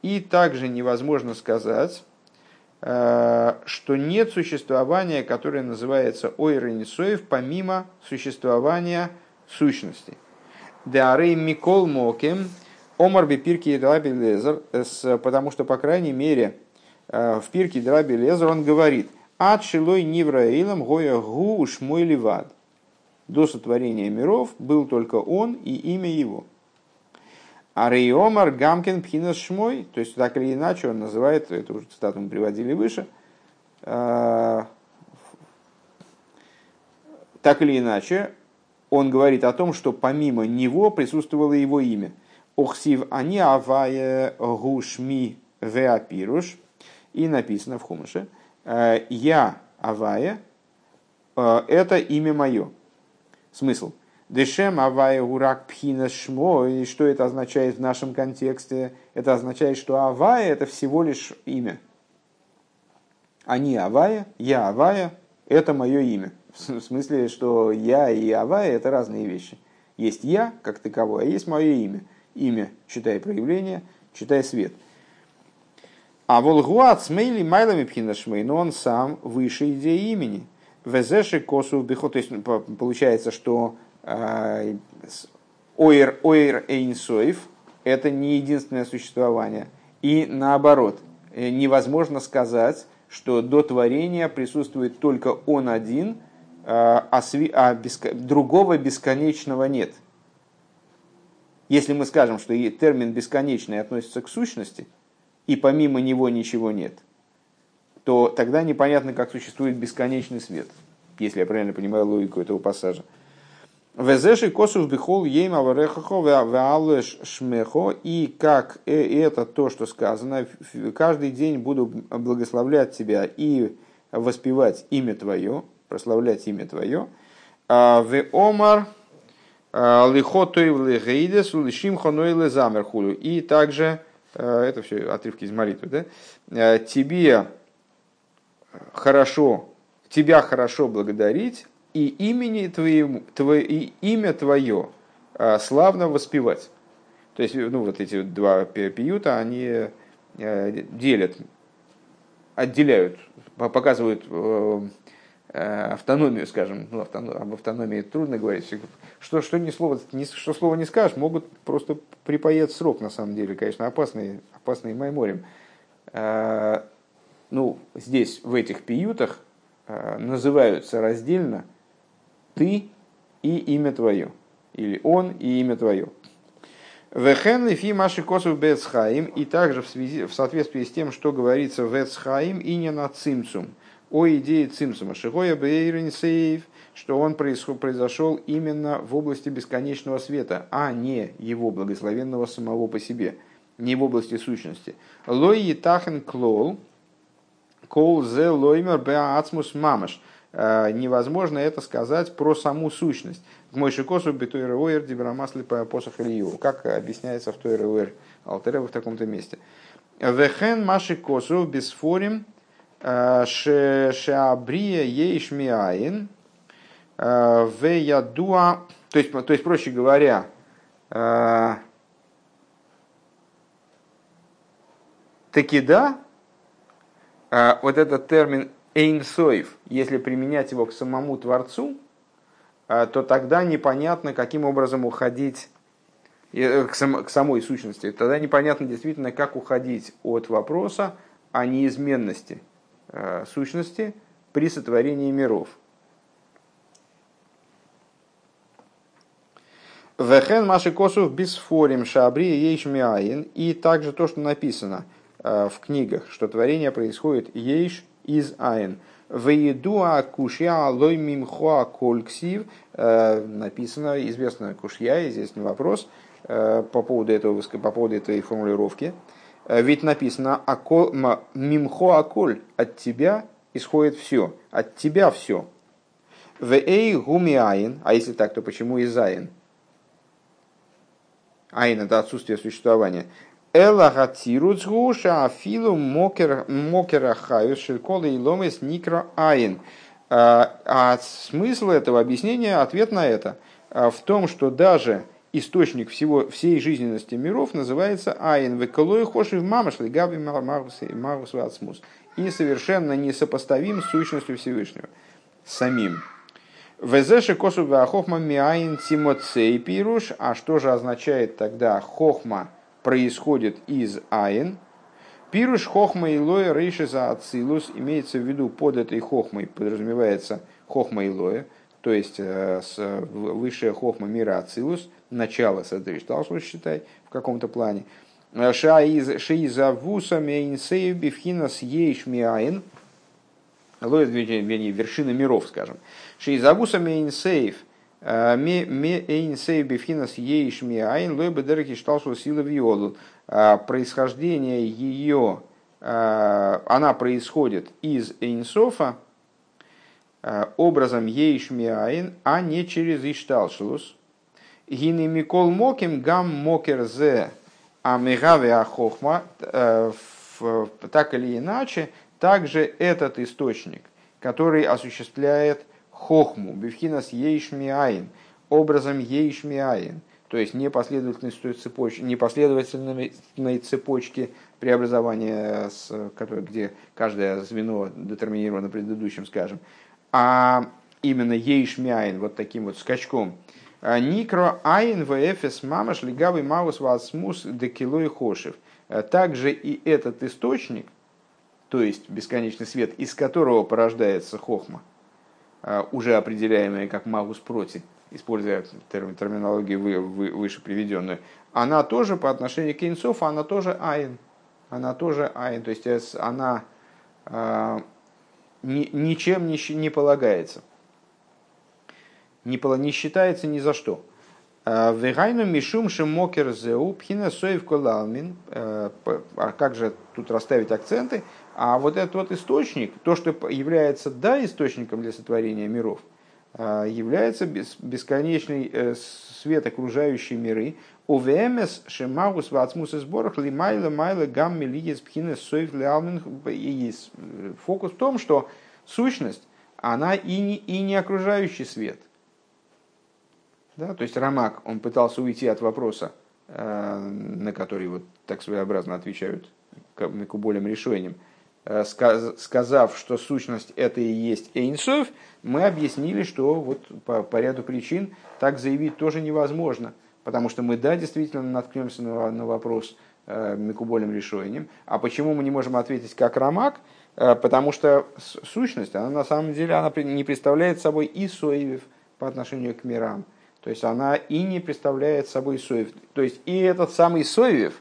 И также невозможно сказать, что нет существования, которое называется ойренисоев, помимо существования сущности. Деарей микол мокем омар бипирки драби лезер, потому что, по крайней мере, в пирке драби лезер он говорит: «Ад шилой нивраилам гоя гу шмой левад». До сотворения миров был только он и имя его. Ариомар Гамкин Пхинас Шмой, то есть так или иначе он называет, это уже цитату мы приводили выше, э, так или иначе он говорит о том, что помимо него присутствовало его имя. Охсив ани авае гушми веапируш, и написано в Хумаше: э, я авае, э, это имя мое. Смысл. Дешем авая урак пхина шмо, и что это означает в нашем контексте? Это означает, что авая — это всего лишь имя. Они авая, я авая, это мое имя. В смысле, что я и авая — это разные вещи. Есть я как таковое, а есть мое имя. Имя, читай проявление, читай свет. А волгуат смейли майлами пхина шмей, но он сам выше идеи имени. Везеши косу бихо, то есть получается, что Ойр, ойр эйнсоев – это не единственное существование. И наоборот, невозможно сказать, что до творения присутствует только он один, а, сви, а беско, другого бесконечного нет. Если мы скажем, что термин «бесконечный» относится к сущности, и помимо него ничего нет, то тогда непонятно, как существует бесконечный свет, если я правильно понимаю логику этого пассажа. Везеши косов бихол ейма варехахо ваалеш шмехо, и как это то, что сказано: каждый день буду благословлять тебя и воспевать имя твое, прославлять имя твое. Ве омар лихотой влегейдес улишимхоной лезамерхулю, и также это все отрывки из молитвы, да? Тебе хорошо, тебя хорошо благодарить. И, имени твоему, твое, и имя твое а, славно воспевать. То есть, ну, вот эти два пиюта, они а, делят, отделяют, показывают а, автономию, скажем. Ну, автоном, об автономии трудно говорить. Что, что, ни слово, ни, что слово не скажешь, могут просто припаять срок, на самом деле. Конечно, опасный, опасный майморим. А, ну, здесь, в этих пиютах, а, называются раздельно ты и имя твое, или он и имя твое. И также в, связи, в соответствии с тем, что говорится в Эцхайм и не на цимцум, о идее цимцума, что он произошел именно в области бесконечного света, а не его благословенного самого по себе, не в области сущности. Лой тахен клол, кол зе лоймер беацмус мамаш. Невозможно это сказать про саму сущность. Как объясняется в Туеровер алтере в таком-то месте. Вехен маши косу бисфорим шеабрия ейшмиаин веядуа. То есть, то есть, проще говоря, таки да, вот этот термин «эйнсоев», если применять его к самому Творцу, то тогда непонятно, каким образом уходить к, сам, к самой сущности. Тогда непонятно действительно, как уходить от вопроса о неизменности сущности при сотворении миров. Вехен маши косов бисфорим шабри ейшмиаин. И также то, что написано в книгах, что творение происходит ейш из аин. Веедуа кушья лой мимхоа кольксив. Написано, известно кушья, известный вопрос по поводу этого, по поводу этой формулировки. Ведь написано мимхоа коль, от тебя исходит все, от тебя все. Веэй гумиаин, а если так, то почему из аин? Айн – это отсутствие существования. А смысл этого объяснения, ответ на это, в том, что даже источник всего, всей жизненности миров называется Айн. И совершенно несопоставим с сущностью Всевышнего самим. А что же означает тогда хохма происходит из аин? Пируш хохма илоя рейшиза ацилус, имеется в виду под этой хохмой подразумевается хохма илоя, то есть высшая хохма мира ацилус, начало содрышталшус, считай, в каком-то плане. Шаизавуса мейнсеев бифхинас ейшми аин. Вершина миров, скажем. Шейзавуса мейнсейф, мейнсейф бифхинас ейшми айн, лой бедерки шталшу сила виолу. Происхождение ее, она происходит из Эйнсофа образом ейшми айн, а не через ишталшус. Гинемикол моким гам мокерзе амигаве ахохма. Так или иначе, также этот источник, который осуществляет хохму, бифхинас ейшмиаин, образом ейшмиаин, то есть непоследовательной цепочки, непоследовательной цепочки преобразования, где каждое звено детерминировано предыдущим, скажем, а именно ейшмиаин, вот таким вот скачком. Никро аин вэфэс мамаш лигавый маус васмус декилой хошев. Также и этот источник, то есть бесконечный свет, из которого порождается хохма, уже определяемая как магус проти, используя термин, терминологию вы, вы, выше приведенную, она тоже по отношению к Эйнсофу, она тоже аин, она тоже аин, то есть она а, ни, ничем не, не полагается, не, не считается ни за что. Вегайну мишум шимокер зеу пхина соев колалмин. А как же тут расставить акценты? А вот этот вот источник, то, что является да источником для сотворения миров, является бесконечный свет, окружающий миры. Увемес шимагус вацмус изборах лимайла майла гамми лиес пхина соев леалмин. Фокус в том, что сущность, она и не, и не окружающий свет. Да, то есть Рамак, он пытался уйти от вопроса, э, на который вот так своеобразно отвечают Мекубалим Ришоним, э, сказ, сказав, что сущность это и есть Эйнсов, мы объяснили, что вот по, по ряду причин так заявить тоже невозможно, потому что мы, да, действительно наткнемся на, на вопрос э, Мекубалим Ришоним, а почему мы не можем ответить как Рамак, э, потому что сущность, она на самом деле она не представляет собой и соевев по отношению к мирам. То есть она и не представляет собой соев. То есть и этот самый соев,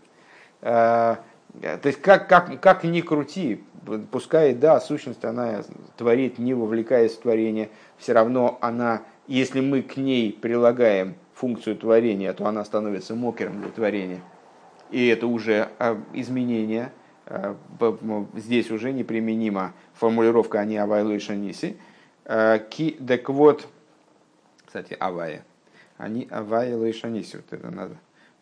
э, то есть как, как, как ни крути, пускай, да, сущность она творит, не вовлекаясь в творение, все равно она, если мы к ней прилагаем функцию творения, то она становится мокером для творения. И это уже изменение, здесь уже неприменима формулировка «Ани Авайлой Шаниси». Так вот, кстати, Авая. Они авая лайшанис, вот это надо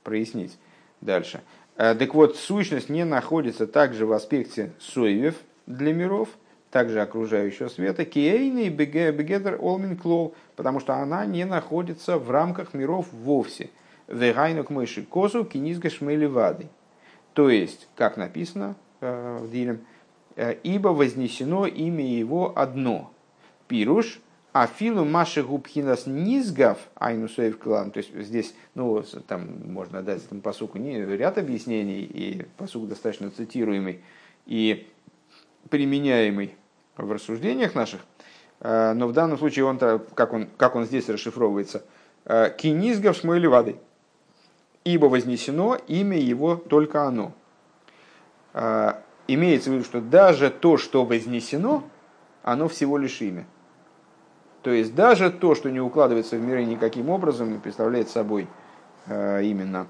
прояснить дальше. Так вот, сущность не находится также в аспекте соевев для миров, также окружающего света, киэйны и бегедер олмин клоу, потому что она не находится в рамках миров вовсе. Вегайнук мыши козу кинизга шмели вады. То есть, как написано в Дилем, ибо вознесено имя его одно. Пируш, афилу маши губхинас низгав айнусоев клан. То есть здесь, ну, там можно дать этому пасуку ряд объяснений, и пасук достаточно цитируемый и применяемый в рассуждениях наших. Но в данном случае, он, как, он, как он здесь расшифровывается, кинизгав шмуэль вады, ибо вознесено имя его только оно. Имеется в виду, что даже то, что вознесено, оно всего лишь имя. То есть даже то, что не укладывается в миры никаким образом, не представляет собой именно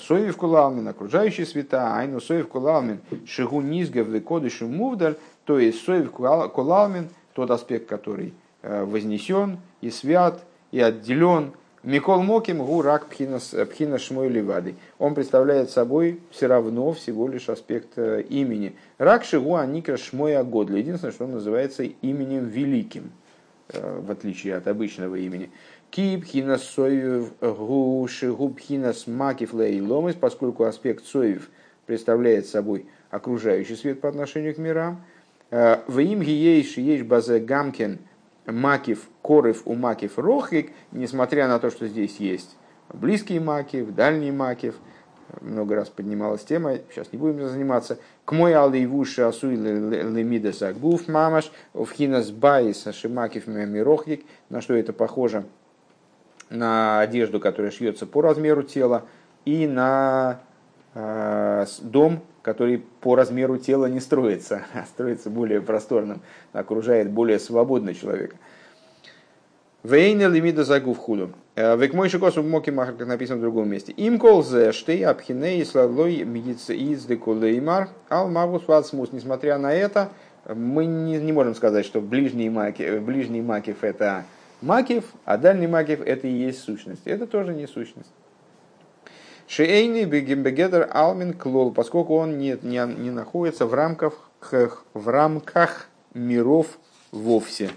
соев кулалмин, окружающие света, айну соев кулалмин, шигу низгав векодышу мувдаль, то есть соев кулалмин, тот аспект, который вознесен и свят, и отделен, микол моким гурак пхина шмой левады. Он представляет собой все равно всего лишь аспект имени. Рак шигу аникра шмой агодли. Единственное, что он называется именем великим, в отличие от обычного имени. Ки пхина соев гу шигу пхина смакив лейломис, поскольку аспект соев представляет собой окружающий свет по отношению к мирам. В им гиейши ейш базе гамкин макив корыв у макив рохик, несмотря на то, что здесь есть близкий макив, дальний макив, много раз поднималась тема, сейчас не будем заниматься. К мой алейвуши асуй лемидес агуф мамаш, вхинас баис ашимакив меми рохик, на что это похоже? На одежду, которая шьется по размеру тела, и на э, дом, который по размеру тела не строится, а строится более просторным, окружает более свободно человека. Вейна лимида загув худу. Векмойши косу моки махар, как написано в другом месте. Им колзе штей апхиней слалой мгиц издекулеймар алмавус ватсмус. Несмотря на это, мы не, не можем сказать, что ближний макив, ближний макив это макив, а дальний макив это и есть сущность. Это тоже не сущность. Шейни бегембегедер алмин клол, поскольку он не, не, не находится в рамках, в рамках миров вовсе.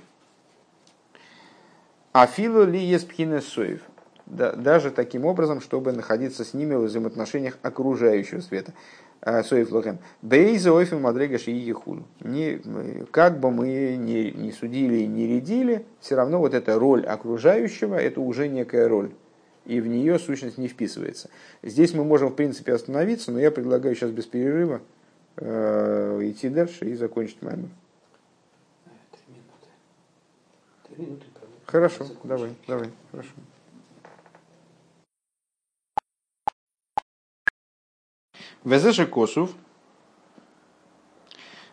Афилу ли еспхинес соев, даже таким образом, чтобы находиться с ними в взаимоотношениях окружающего света. Соев лохем. Бейзе ойфим мадрега шии ехуду. Как бы мы ни, ни судили и ни рядили, все равно вот эта роль окружающего, это уже некая роль. И в нее сущность не вписывается. Здесь мы можем, в принципе, остановиться, но я предлагаю сейчас без перерыва э, идти дальше и закончить маймор. Три минуты. Три минуты. Хорошо, давай, давай, хорошо. Везеша косув.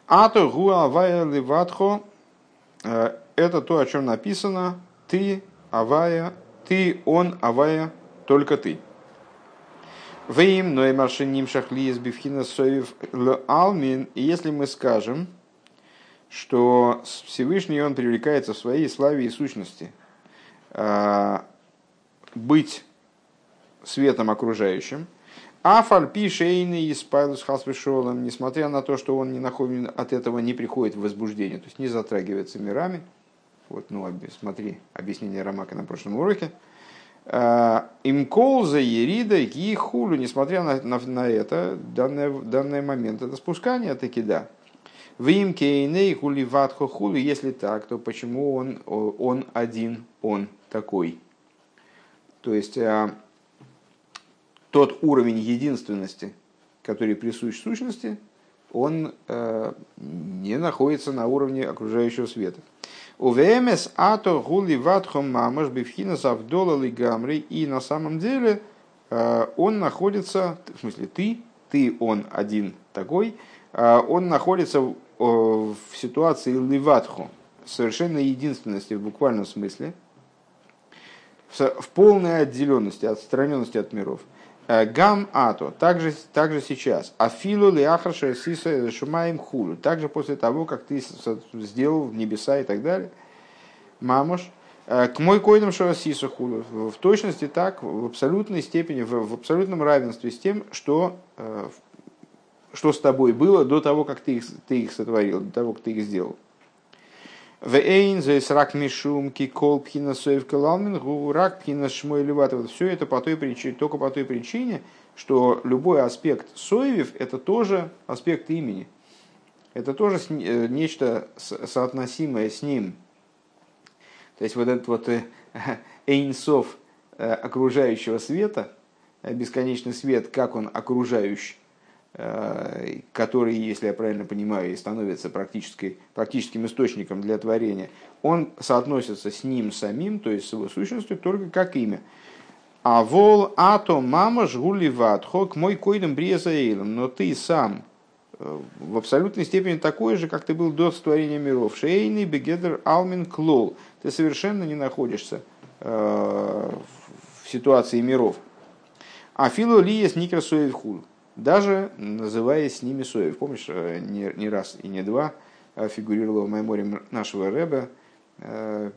Ато гуа вая леватхо. Это то, о чем написано. Ты, авая, ты, он, авая, только ты. Вейм, но и маршиним шахли из бифхина соев л алмин. И если мы скажем, что Всевышний он привлекается в своей славе и сущности быть светом окружающим, а фальпи шейный испайлус хасвешолом, несмотря на то, что он не находит, от этого не приходит в возбуждение, то есть не затрагивается мирами. Вот, ну, смотри объяснение Рамака на прошлом уроке. Имкол за ерида и хулю, несмотря на, на, на это, в данный момент это спускание таки да. В имке иней хули ватхо хули, если так, то почему он, он один, он такой? То есть тот уровень единственности, который присущ сущности, он не находится на уровне окружающего света. И на самом деле он находится, в смысле ты, ты он один такой, он находится в ситуации ливатху, совершенно единственности в буквальном смысле, в полной отделенности, отстраненности от миров. Гам ато, также, также сейчас, афилу ли ахраша сиса шумаем хулю, также после того, как ты сделал небеса и так далее, мамош, к мой койдам шо сиса хулю, в точности так, в абсолютной степени, в, в абсолютном равенстве с тем, что, что с тобой было до того, как ты их, ты их сотворил, до того, как ты их сделал. Все это по той причине, только по той причине, что любой аспект соевев это тоже аспект имени. это тоже нечто соотносимое с ним. То есть вот этот вот эйнсов окружающего света, бесконечный свет, как он окружающий, который, если я правильно понимаю, и становится практически, практическим источником для творения, он соотносится с ним самим, то есть с его сущностью, только как имя. А вол ато мама жгули ватхок мой койдам брезаилом, но ты сам в абсолютной степени такой же, как ты был до сотворения миров. Шейный бегедер алмин клол. Ты совершенно не находишься в ситуации миров. А фило ли есть никрасуев хул. Даже называясь с ними Соев. Помнишь, не, не раз и не два фигурировала в Майморе нашего Рэбе э,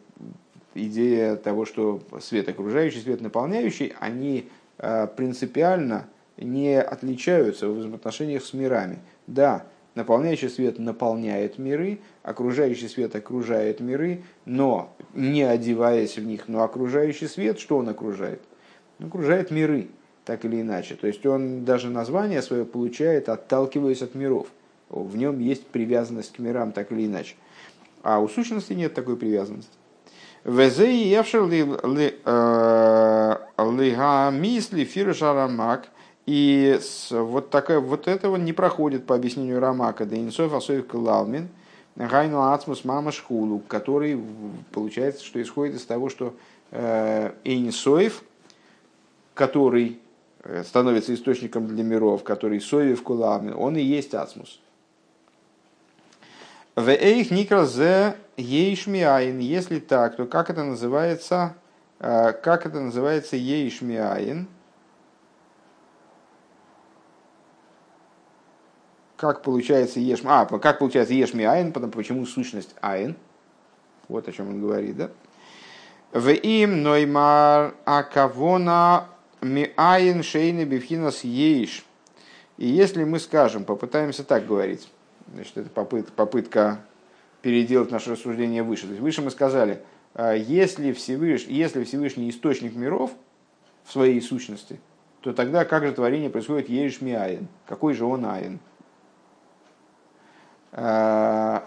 идея того, что свет окружающий, свет наполняющий, они э, принципиально не отличаются в взаимоотношениях с мирами. Да, наполняющий свет наполняет миры, окружающий свет окружает миры, но не одеваясь в них. Но окружающий свет, что он окружает? Он окружает миры. Так или иначе. То есть он даже название свое получает, отталкиваясь от миров. В нем есть привязанность к мирам, так или иначе. А у сущности нет такой привязанности. И вот, такая, вот этого не проходит по объяснению Рамака. Который получается, что исходит из того, что Эйнсоев, который становится источником для миров, который соев кулами, он и есть ацмус. Если так, то как это называется, как это называется ейшмиаин? Как получается ешми? А, как получается ешмиаин? Потом почему сущность аин? Вот о чем он говорит, да? Веим ноймар акавона миаин шейны бифхинас еиш. И если мы скажем, попытаемся так говорить, значит, это попытка, попытка переделать наше рассуждение выше. То есть выше мы сказали, если Всевышний, если Всевышний источник миров в своей сущности, то тогда как же творение происходит еиш миаин? Какой же он аин? А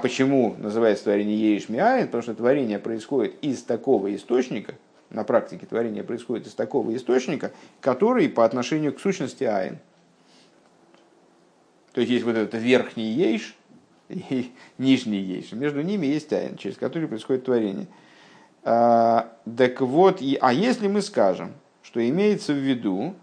почему называется творение еиш миаин? Потому что творение происходит из такого источника, на практике творение происходит из такого источника, который по отношению к сущности аин. То есть есть вот этот верхний ейш и нижний ейш. Между ними есть аин, через который происходит творение. А, так вот, и, а если мы скажем, что имеется в виду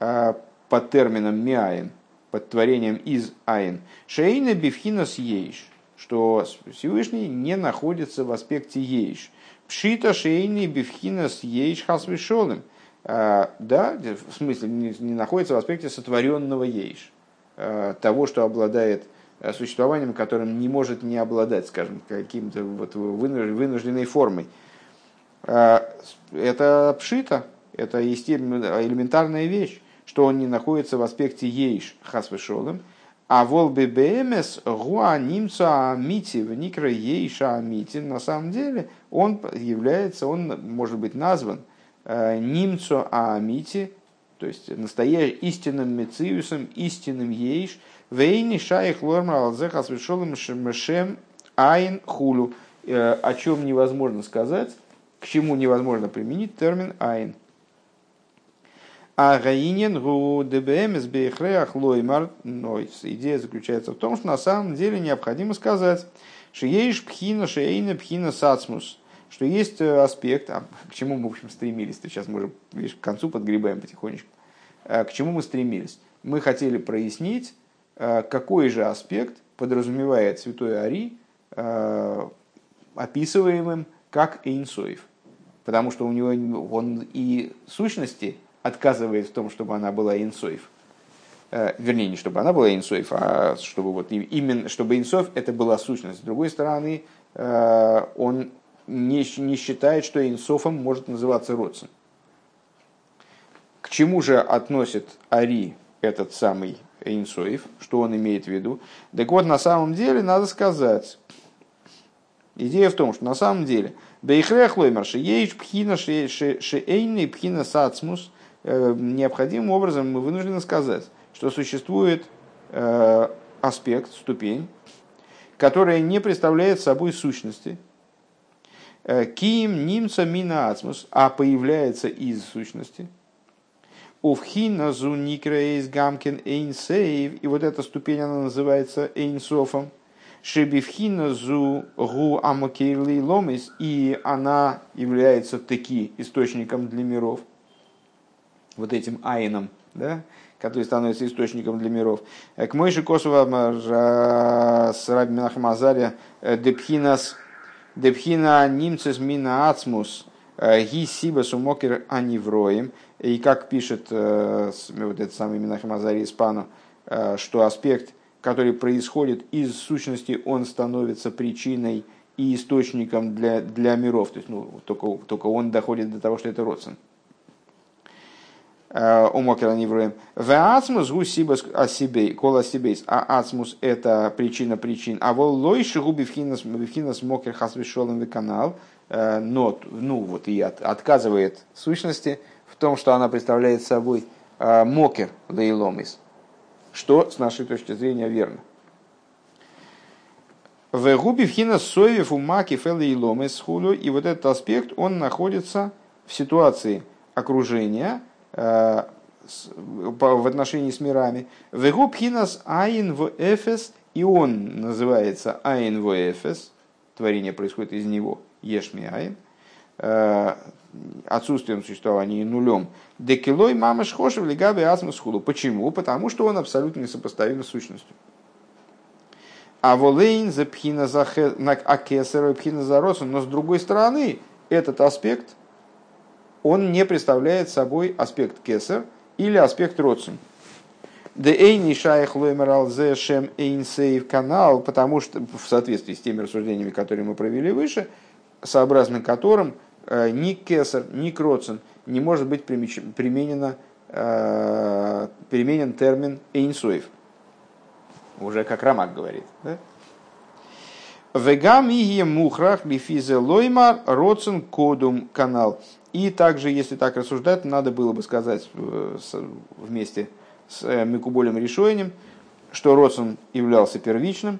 а, под термином миаин, под творением из аин, шейна бифхинас ейш, что Всевышний не находится в аспекте ейш. Пшита шейны бифхинас ейш хасвишолым. Да, в смысле, не находится в аспекте сотворенного ейш. Того, что обладает существованием, которым не может не обладать, скажем, каким-то вот вынужденной формой. Это пшита, это элементарная вещь, что он не находится в аспекте ейш хасвишолым. А волбе бмс гуа нимца амити в никра ейша амити, на самом деле он является, он может быть назван нимцо амити, то есть настоящим истинным мециусом, истинным ейш, вейни шаих лорма алзеха свешолым шемешем айн хулу, о чем невозможно сказать, к чему невозможно применить термин айн. Идея заключается в том, что на самом деле необходимо сказать, что есть пхина, шейна, пхина, сацмус, что есть аспект, а к чему мы, в общем, стремились, сейчас мы уже видишь, к концу подгребаем потихонечку, к чему мы стремились. Мы хотели прояснить, какой же аспект подразумевает Святой Ари, описываемым как Эйнсоев, потому что у него он и сущности отказывает в том, чтобы она была Эйнсоев. Э, вернее, не чтобы она была Эйнсоев, а чтобы, вот именно, чтобы Эйнсоев это была сущность. С другой стороны, э, он не, не считает, что Эйнсофом может называться Ротсон. К чему же относит Ари этот самый Эйнсоев? Что он имеет в виду? Так вот, на самом деле, надо сказать... Идея в том, что на самом деле... Бейхрех лоймер шеейш пхина шеейный пхина сацмус... Необходимым образом мы вынуждены сказать, что существует аспект, ступень, которая не представляет собой сущности, киим нимца мина ацмус, а появляется из сущности. Овхина зуникреис гамкин эйнсейв, и вот эта ступень, она называется эйнсофом. Шебивхина зу гу амакейли ломис, и она является таки источником для миров. Вот этим айном, да, который становится источником для миров. К мойши косова с раби Менахем Азарья депхинас депхина нимцес мина ацмус ги сиба сумокер анивроем. И как пишет вот этот самый Менахем Азарья Испано, что аспект, который происходит из сущности, он становится причиной и источником для, для миров. То есть, ну, только, только он доходит до того, что это Ротсон. А ацмус — это причина причин. А воллойши губи вхинас мокер хасвешолом канал. Но, ну вот, и от, отказывает сущности в том, что она представляет собой мокер лейломис. Что с нашей точки зрения верно. В губи вхинас совев умаки фелейломис хулю. И вот этот аспект, он находится в ситуации окружения, в отношении с мирами. Вегу пхинас аин в эфес, и он называется аин в эфес, творение происходит из него, ешми аин, отсутствием существования, нулем. Декилой мамаш хошев легаби асмус хулу. Почему? Потому что он абсолютно несопоставим с сущностью. А волейн за пхина за акесера пхина за росом. Но с другой стороны, этот аспект, он не представляет собой аспект кесар или аспект родсен. Потому что, в соответствии с теми рассуждениями, которые мы провели выше, сообразно которым ни кесар, ни кротсен не может быть применено, применен термин эйнсоев. Уже как Рамак говорит. Да? И также, если так рассуждать, надо было бы сказать вместе с Мекубалим Ришоним, что Ротсон являлся первичным,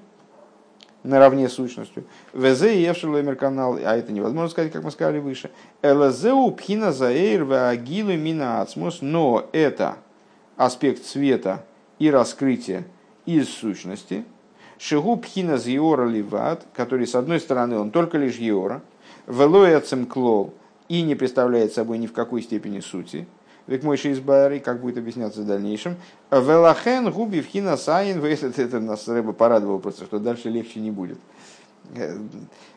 наравне с сущностью. ВЗ и Евшелоймер канал, а это невозможно сказать, как мы сказали выше. ЛЗУ пхина заэйр ваагилу мина ацмус, но это аспект света и раскрытия из сущности. Шигу пхина заеора ливат, который, с одной стороны, он только лишь еора. Велоя цемклоу, и не представляет собой ни в какой степени сути. Век мойши из Байры, как будет объясняться в дальнейшем. Велахен губи вхина саин, это нас Рэбе порадовал просто, что дальше легче не будет.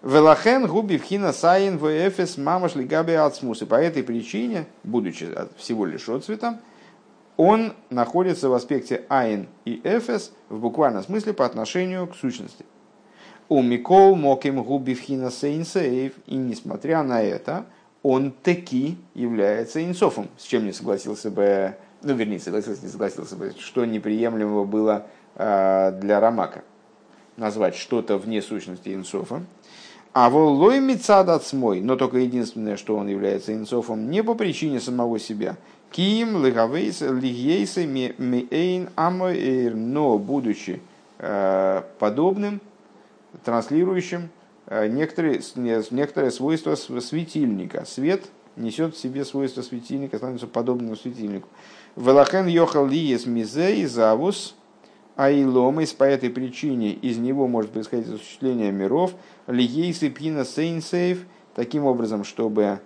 Велахен губи вхина саин вэфэс мамаш лигаби ацмус. И по этой причине, будучи всего лишь отцветом, он находится в аспекте аин и эфэс в буквальном смысле по отношению к сущности. У микол моким губи вхина сейн сейв, и несмотря на это, он таки является инсофом, с чем не согласился бы, ну вернее, согласился, не согласился бы, что неприемлемо было э, для Рамака, назвать что-то вне сущности инсофом. А волой мицадацмой, но только единственное, что он является инсофом, не по причине самого себя. Ким лигавейс лигейсы миэйн амоэйр, но будучи э, подобным, транслирующим, Некоторые, некоторые свойства светильника. Свет несет в себе свойства светильника, становится подобным светильнику. Велахен йохал лиес мизей завус аиломис, по этой причине из него может происходить осуществление миров. Лиейс и пина сейнсейв, таким образом, чтобы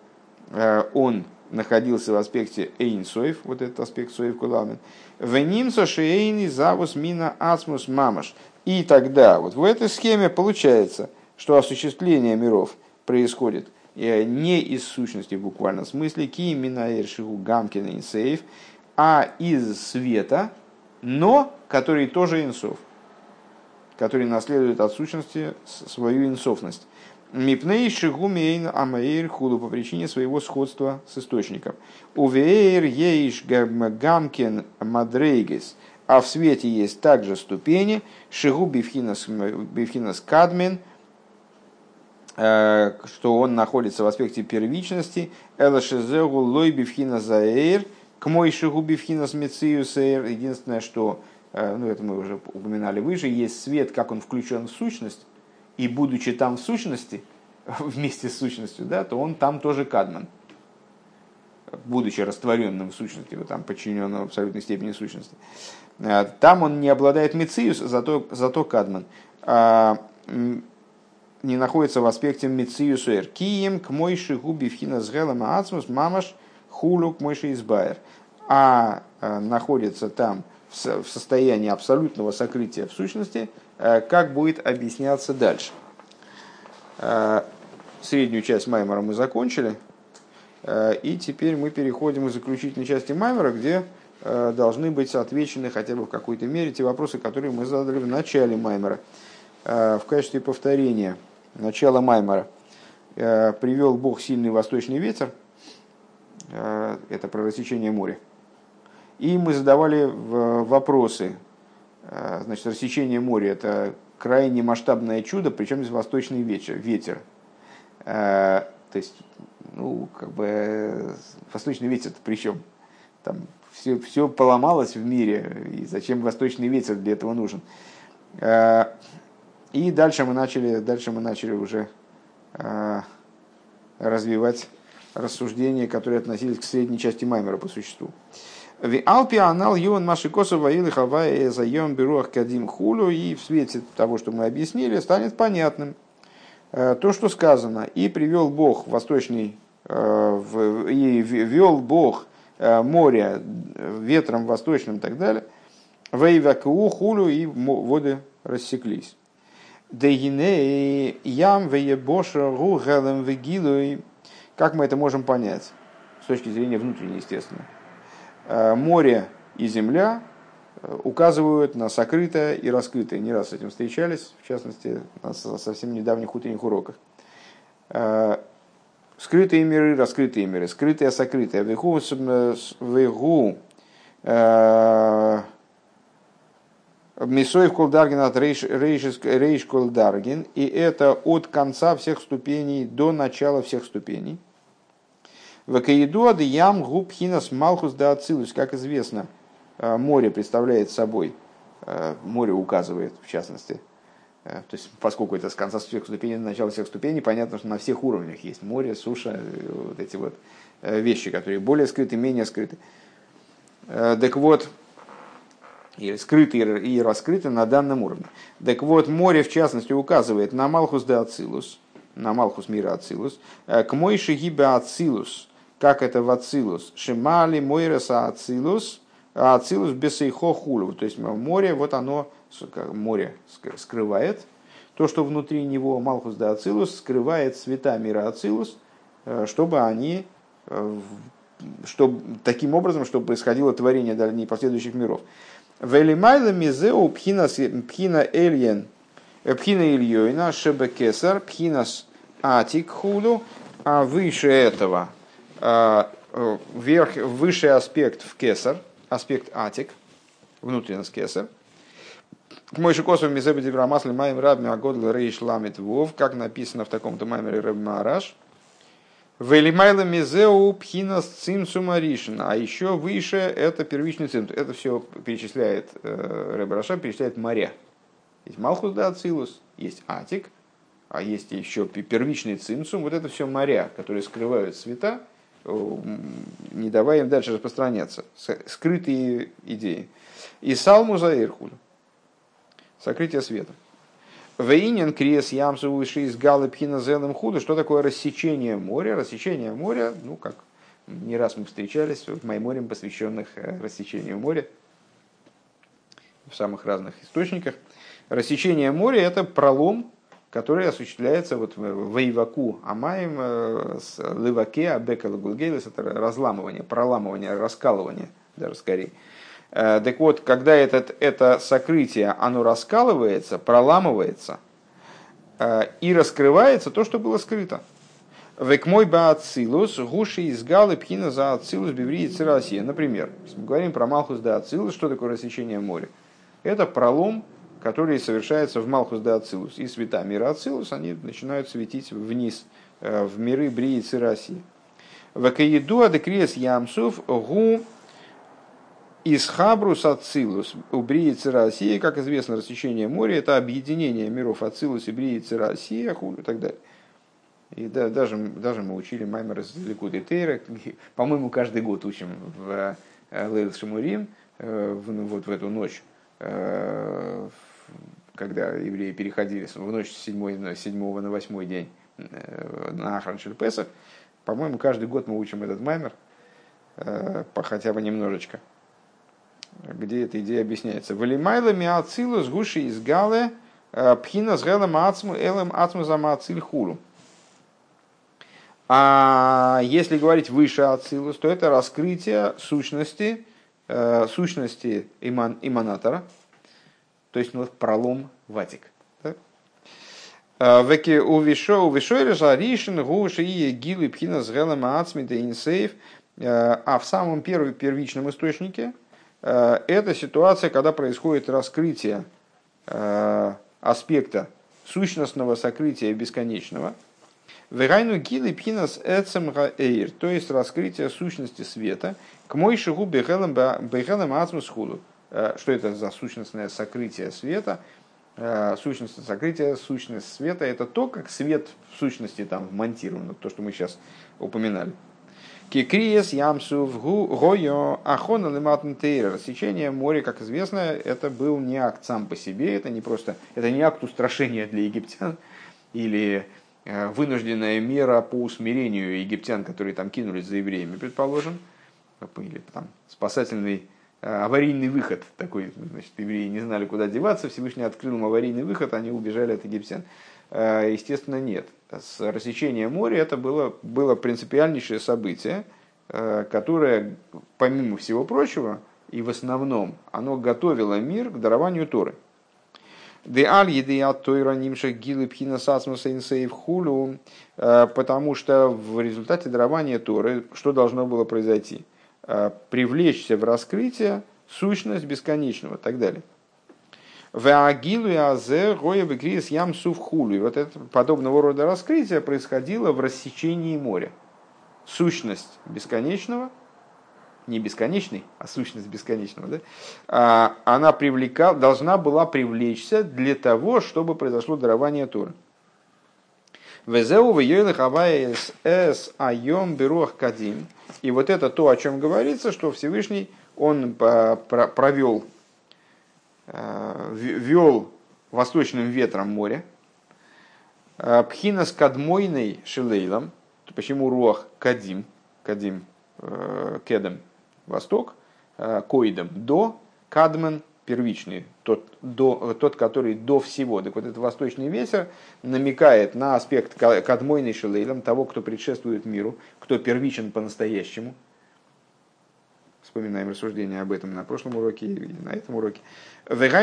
он находился в аспекте эйнсоев, вот этот аспект соев куламен. Венимсо шейни завус мина ацмус мамаш. И тогда вот в этой схеме получается, что осуществление миров происходит не из сущности в буквальном смысле, киминаэршигу гамкин инсейв, а из света, но который тоже инсов, который наследует от сущности свою инсофность. Мипней шигу мейн амаэйр худу, по причине своего сходства с источником. Увеэйр ейш гамкин мадрейгис, а в свете есть также ступени, шигу бифхинас кадмин, что он находится в аспекте первичности, единственное, что ну это мы уже упоминали выше, есть свет, как он включен в сущность, и будучи там в сущности, вместе с сущностью, да, то он там тоже кадман. Будучи растворенным в сущности, вот там подчиненным в абсолютной степени сущности. Там он не обладает мециус, зато, зато кадман. Не находится в аспекте мециусу эркием, к мойши губи вхина сгелам ацмус, мамаш хулю к мойши избаер. А находится там в состоянии абсолютного сокрытия в сущности, как будет объясняться дальше. Среднюю часть маймора мы закончили. И теперь мы переходим к заключительной части маймора, где должны быть отвечены хотя бы в какой-то мере те вопросы, которые мы задали в начале маймора. В качестве повторения начала маймора привел Бог сильный восточный ветер, это про рассечение моря. И мы задавали вопросы, значит, рассечение моря – это крайне масштабное чудо, причем здесь восточный ветер. ветер. То есть, ну, как бы, восточный ветер-то при чем? Там все, все поломалось в мире, и зачем восточный ветер для этого нужен? И дальше мы начали, дальше мы начали уже развивать рассуждения, которые относились к средней части маймора по существу. И в свете того, что мы объяснили, станет понятным то, что сказано. И привел Бог восточный, и вел Бог море ветром восточным и так далее. И воды рассеклись. Как мы это можем понять? С точки зрения внутренней, естественно. Море и земля указывают на сокрытое и раскрытое. Не раз с этим встречались, в частности, на совсем недавних утренних уроках. Скрытые миры, раскрытые миры, скрытое, сокрытое. Вегу, вегу, мисоев колдаргин от рейш колдаргин. И это от конца всех ступеней до начала всех ступеней. Как известно, море представляет собой, море указывает, в частности, то есть, поскольку это с конца всех ступеней до начала всех ступеней, понятно, что на всех уровнях есть море, суша, вот эти вот вещи, которые более скрыты, менее скрыты. Так вот, и скрыты и раскрыты на данном уровне. Так вот, море, в частности, указывает на Малхус де Ацилус, на Малхус мира Ацилус, к Мойши гиба Ацилус. Как это в Ацилус? Шимали Мойреса Ацилус, Ацилус бесейхо хулу. То есть море, вот оно, море скрывает то, что внутри него, Малхус да Ацилус, скрывает цвета мира Ацилус, чтобы они, чтобы, таким образом, чтобы происходило творение дальних последующих миров. Велимайла мизеу пхина эльен, пхина ильёйна, шебе кесар, пхинас атик хулу, а выше этого... Верх, высший аспект в кесар, аспект атик, внутренность кесар. Как написано в таком-то маймере Ребе Маараш. А еще выше это первичный цимсум. Это все перечисляет Ребе Рашаб, перечисляет моря. Есть Малхус да Ацилус, есть атик, а есть еще первичный цимсум. Вот это все моря, которые скрывают цвета, не давая им дальше распространяться. Скрытые идеи. И салму заирхулю. Сокрытие света. Вейнин крес ямсу выше из галы пхина зелым худу. Что такое рассечение моря? Рассечение моря, ну как не раз мы встречались в майморем, посвященных рассечению моря в самых разных источниках. Рассечение моря — это пролом, который осуществляется вот в Эйваку Амаем, Лываке, Абека Лагулгейлес, это разламывание, проламывание, раскалывание, даже скорее. Так вот, когда этот, это сокрытие, оно раскалывается, проламывается и раскрывается то, что было скрыто. Векмой баацилус, гуши из галы пхина за ацилус биври и цирасия. Например, мы говорим про Малхус да Ацилус, что такое рассечение моря? Это пролом, которые совершаются в Малхус де Ацилус. И света мира Ацилус, они начинают светить вниз, в миры Брии и Цираси. «Вакаиду адекриес ямсуф гу Из Хабрус Ацилус, у Бриицы России, как известно, рассечение моря, это объединение миров Ацилус и Бриицы России, Ахуну и так далее. И да, даже, даже мы учили Маймор из Ликутей Тейра, по-моему, каждый год учим в Лейл Шимурим, вот в эту ночь, когда евреи переходили в ночь с седьмого на восьмой день на Ахрон шель Пейсах. По-моему, каждый год мы учим этот Маймор, хотя бы немножечко. Где эта идея объясняется? Валимайла миацилу сгуши из гале пхина сгелем ацму элем ацму замациль хуру. А если говорить выше ацилус, то это раскрытие сущности, сущности иман, иманатора, то есть ну, пролом ватик. Веки увишо увишо решаришин гуши и гилы пхина сгелем ацми да инсейв. А в самом первом первичном источнике это ситуация, когда происходит раскрытие э, аспекта сущностного сокрытия бесконечного. Вегайну гилы пхинас эцем гаэйр, то есть раскрытие сущности света. К мойшигу бехелем бехелем ацмус худу. Что это за сущностное сокрытие света? Э, сущностное сокрытие, сущность света — это то, как свет в сущности там вмонтирован, то, что мы сейчас упоминали. Кикриес ямсув гойо ахона лиматн тейр. Рассечение моря, как известно, это был не акт сам по себе, это не просто, это не акт устрашения для египтян или вынужденная мера по усмирению египтян, которые там кинулись за евреями, предположим, или там спасательный аварийный выход такой, значит, евреи не знали, куда деваться, Всевышний открыл им аварийный выход, они убежали от египтян. Естественно, нет. С рассечением моря это было, было принципиальнейшее событие, которое, помимо всего прочего, и в основном, оно готовило мир к дарованию Торы. Потому что в результате дарования Торы что должно было произойти? Привлечься в раскрытие сущность бесконечного и так далее. И вот это подобного рода раскрытие происходило в рассечении моря. Сущность бесконечного, не бесконечный, а сущность бесконечного, да, она привлека, должна была привлечься для того, чтобы произошло дарование Торы. И вот это то, о чем говорится, что Всевышний, он провел... вел восточным ветром море. Пхина с кадмойной шилейлом. Почему руах кадим? Кадим, кедем, восток. Коидом, до. Кадмен, первичный. Тот, до, тот, который до всего. Так вот, этот восточный ветер намекает на аспект кадмойной шилейлом, того, кто предшествует миру, кто первичен по-настоящему. Вспоминаем рассуждения об этом на прошлом уроке или на этом уроке. То есть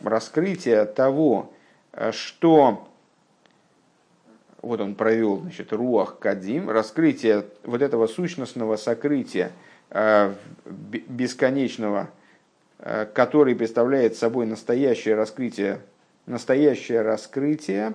раскрытие того, что вот он провел, значит, руах кадим, раскрытие вот этого сущностного сокрытия бесконечного, который представляет собой настоящее раскрытие, настоящее раскрытие,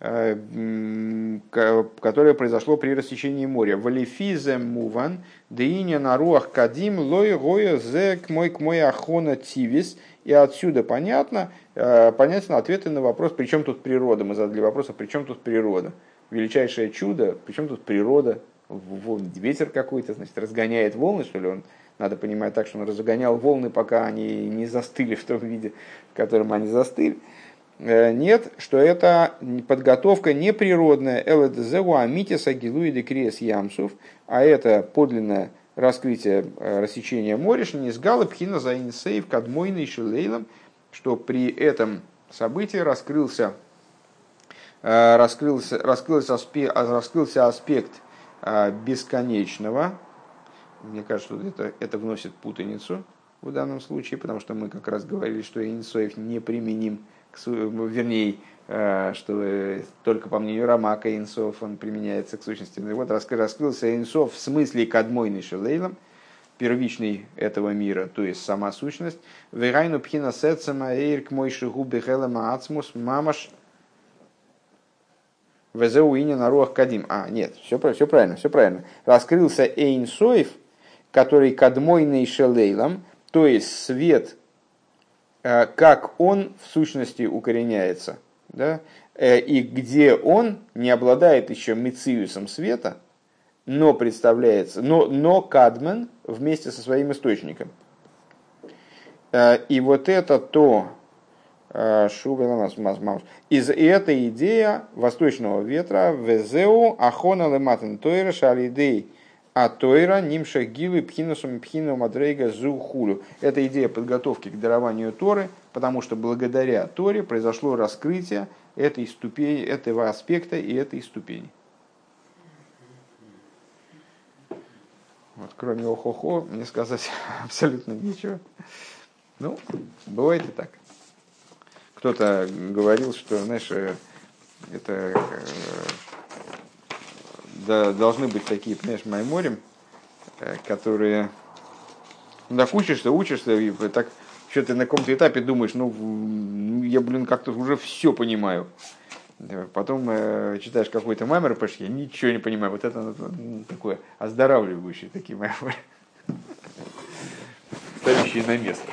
которое произошло при рассечении моря. Валифизе муван, деиня на руах кадим, лой гоя зе к мой к мой ахона тивис. И отсюда понятно, понятно ответы на вопрос, при чем тут природа. Мы задали вопрос, а при чем тут природа? Величайшее чудо, при чем тут природа? Вон ветер какой-то, значит, разгоняет волны, что ли? Он, надо понимать так, что он разгонял волны, пока они не застыли в том виде, в котором они застыли. Нет, что это подготовка неприродная, а это подлинное раскрытие рассечения моря, что при этом событии раскрылся, раскрылся, раскрылся, аспект, раскрылся аспект бесконечного. Мне кажется, что это, это вносит путаницу в данном случае, потому что мы как раз говорили, что Эйнсов не применим. Вернее, что только по мнению Рамака Эйнсов он применяется к сущности. И вот раскрылся Эйнсов в смысле кадмойный шелейлом, первичный этого мира, то есть сама сущность. Вегайну пхина сэцэма эйр к мойшигу бехэлэма ацмус мамаш Везеу инин аруах кадим. А, нет, все, все правильно, все правильно. Раскрылся Эйнсоев, который кадмойный шелейлом, то есть свет, как он в сущности укореняется, да? И где он не обладает еще мециусом света, но представляется, но, но кадмен вместе со своим источником. И вот это то, из этой идея восточного ветра везеу ахона лематен тойра шалидей а тойра нимша гилы пхинусом пхину мадрейга зухулю. Это идея подготовки к дарованию Торы, потому что благодаря Торе произошло раскрытие этой ступени, этого аспекта и этой ступени. Вот, кроме охо-хо, мне сказать абсолютно ничего. Ну, бывает и так. Кто-то говорил, что, знаешь, это да, должны быть такие, понимаешь, майморим, которые ну, так учишься, учишься, и так что ты на каком-то этапе думаешь, ну, я, блин, как-то уже все понимаю. Потом э, читаешь какой-то маймор, потому что я ничего не понимаю. Вот это ну, такое оздоравливающие такие майморы, ставящие на место.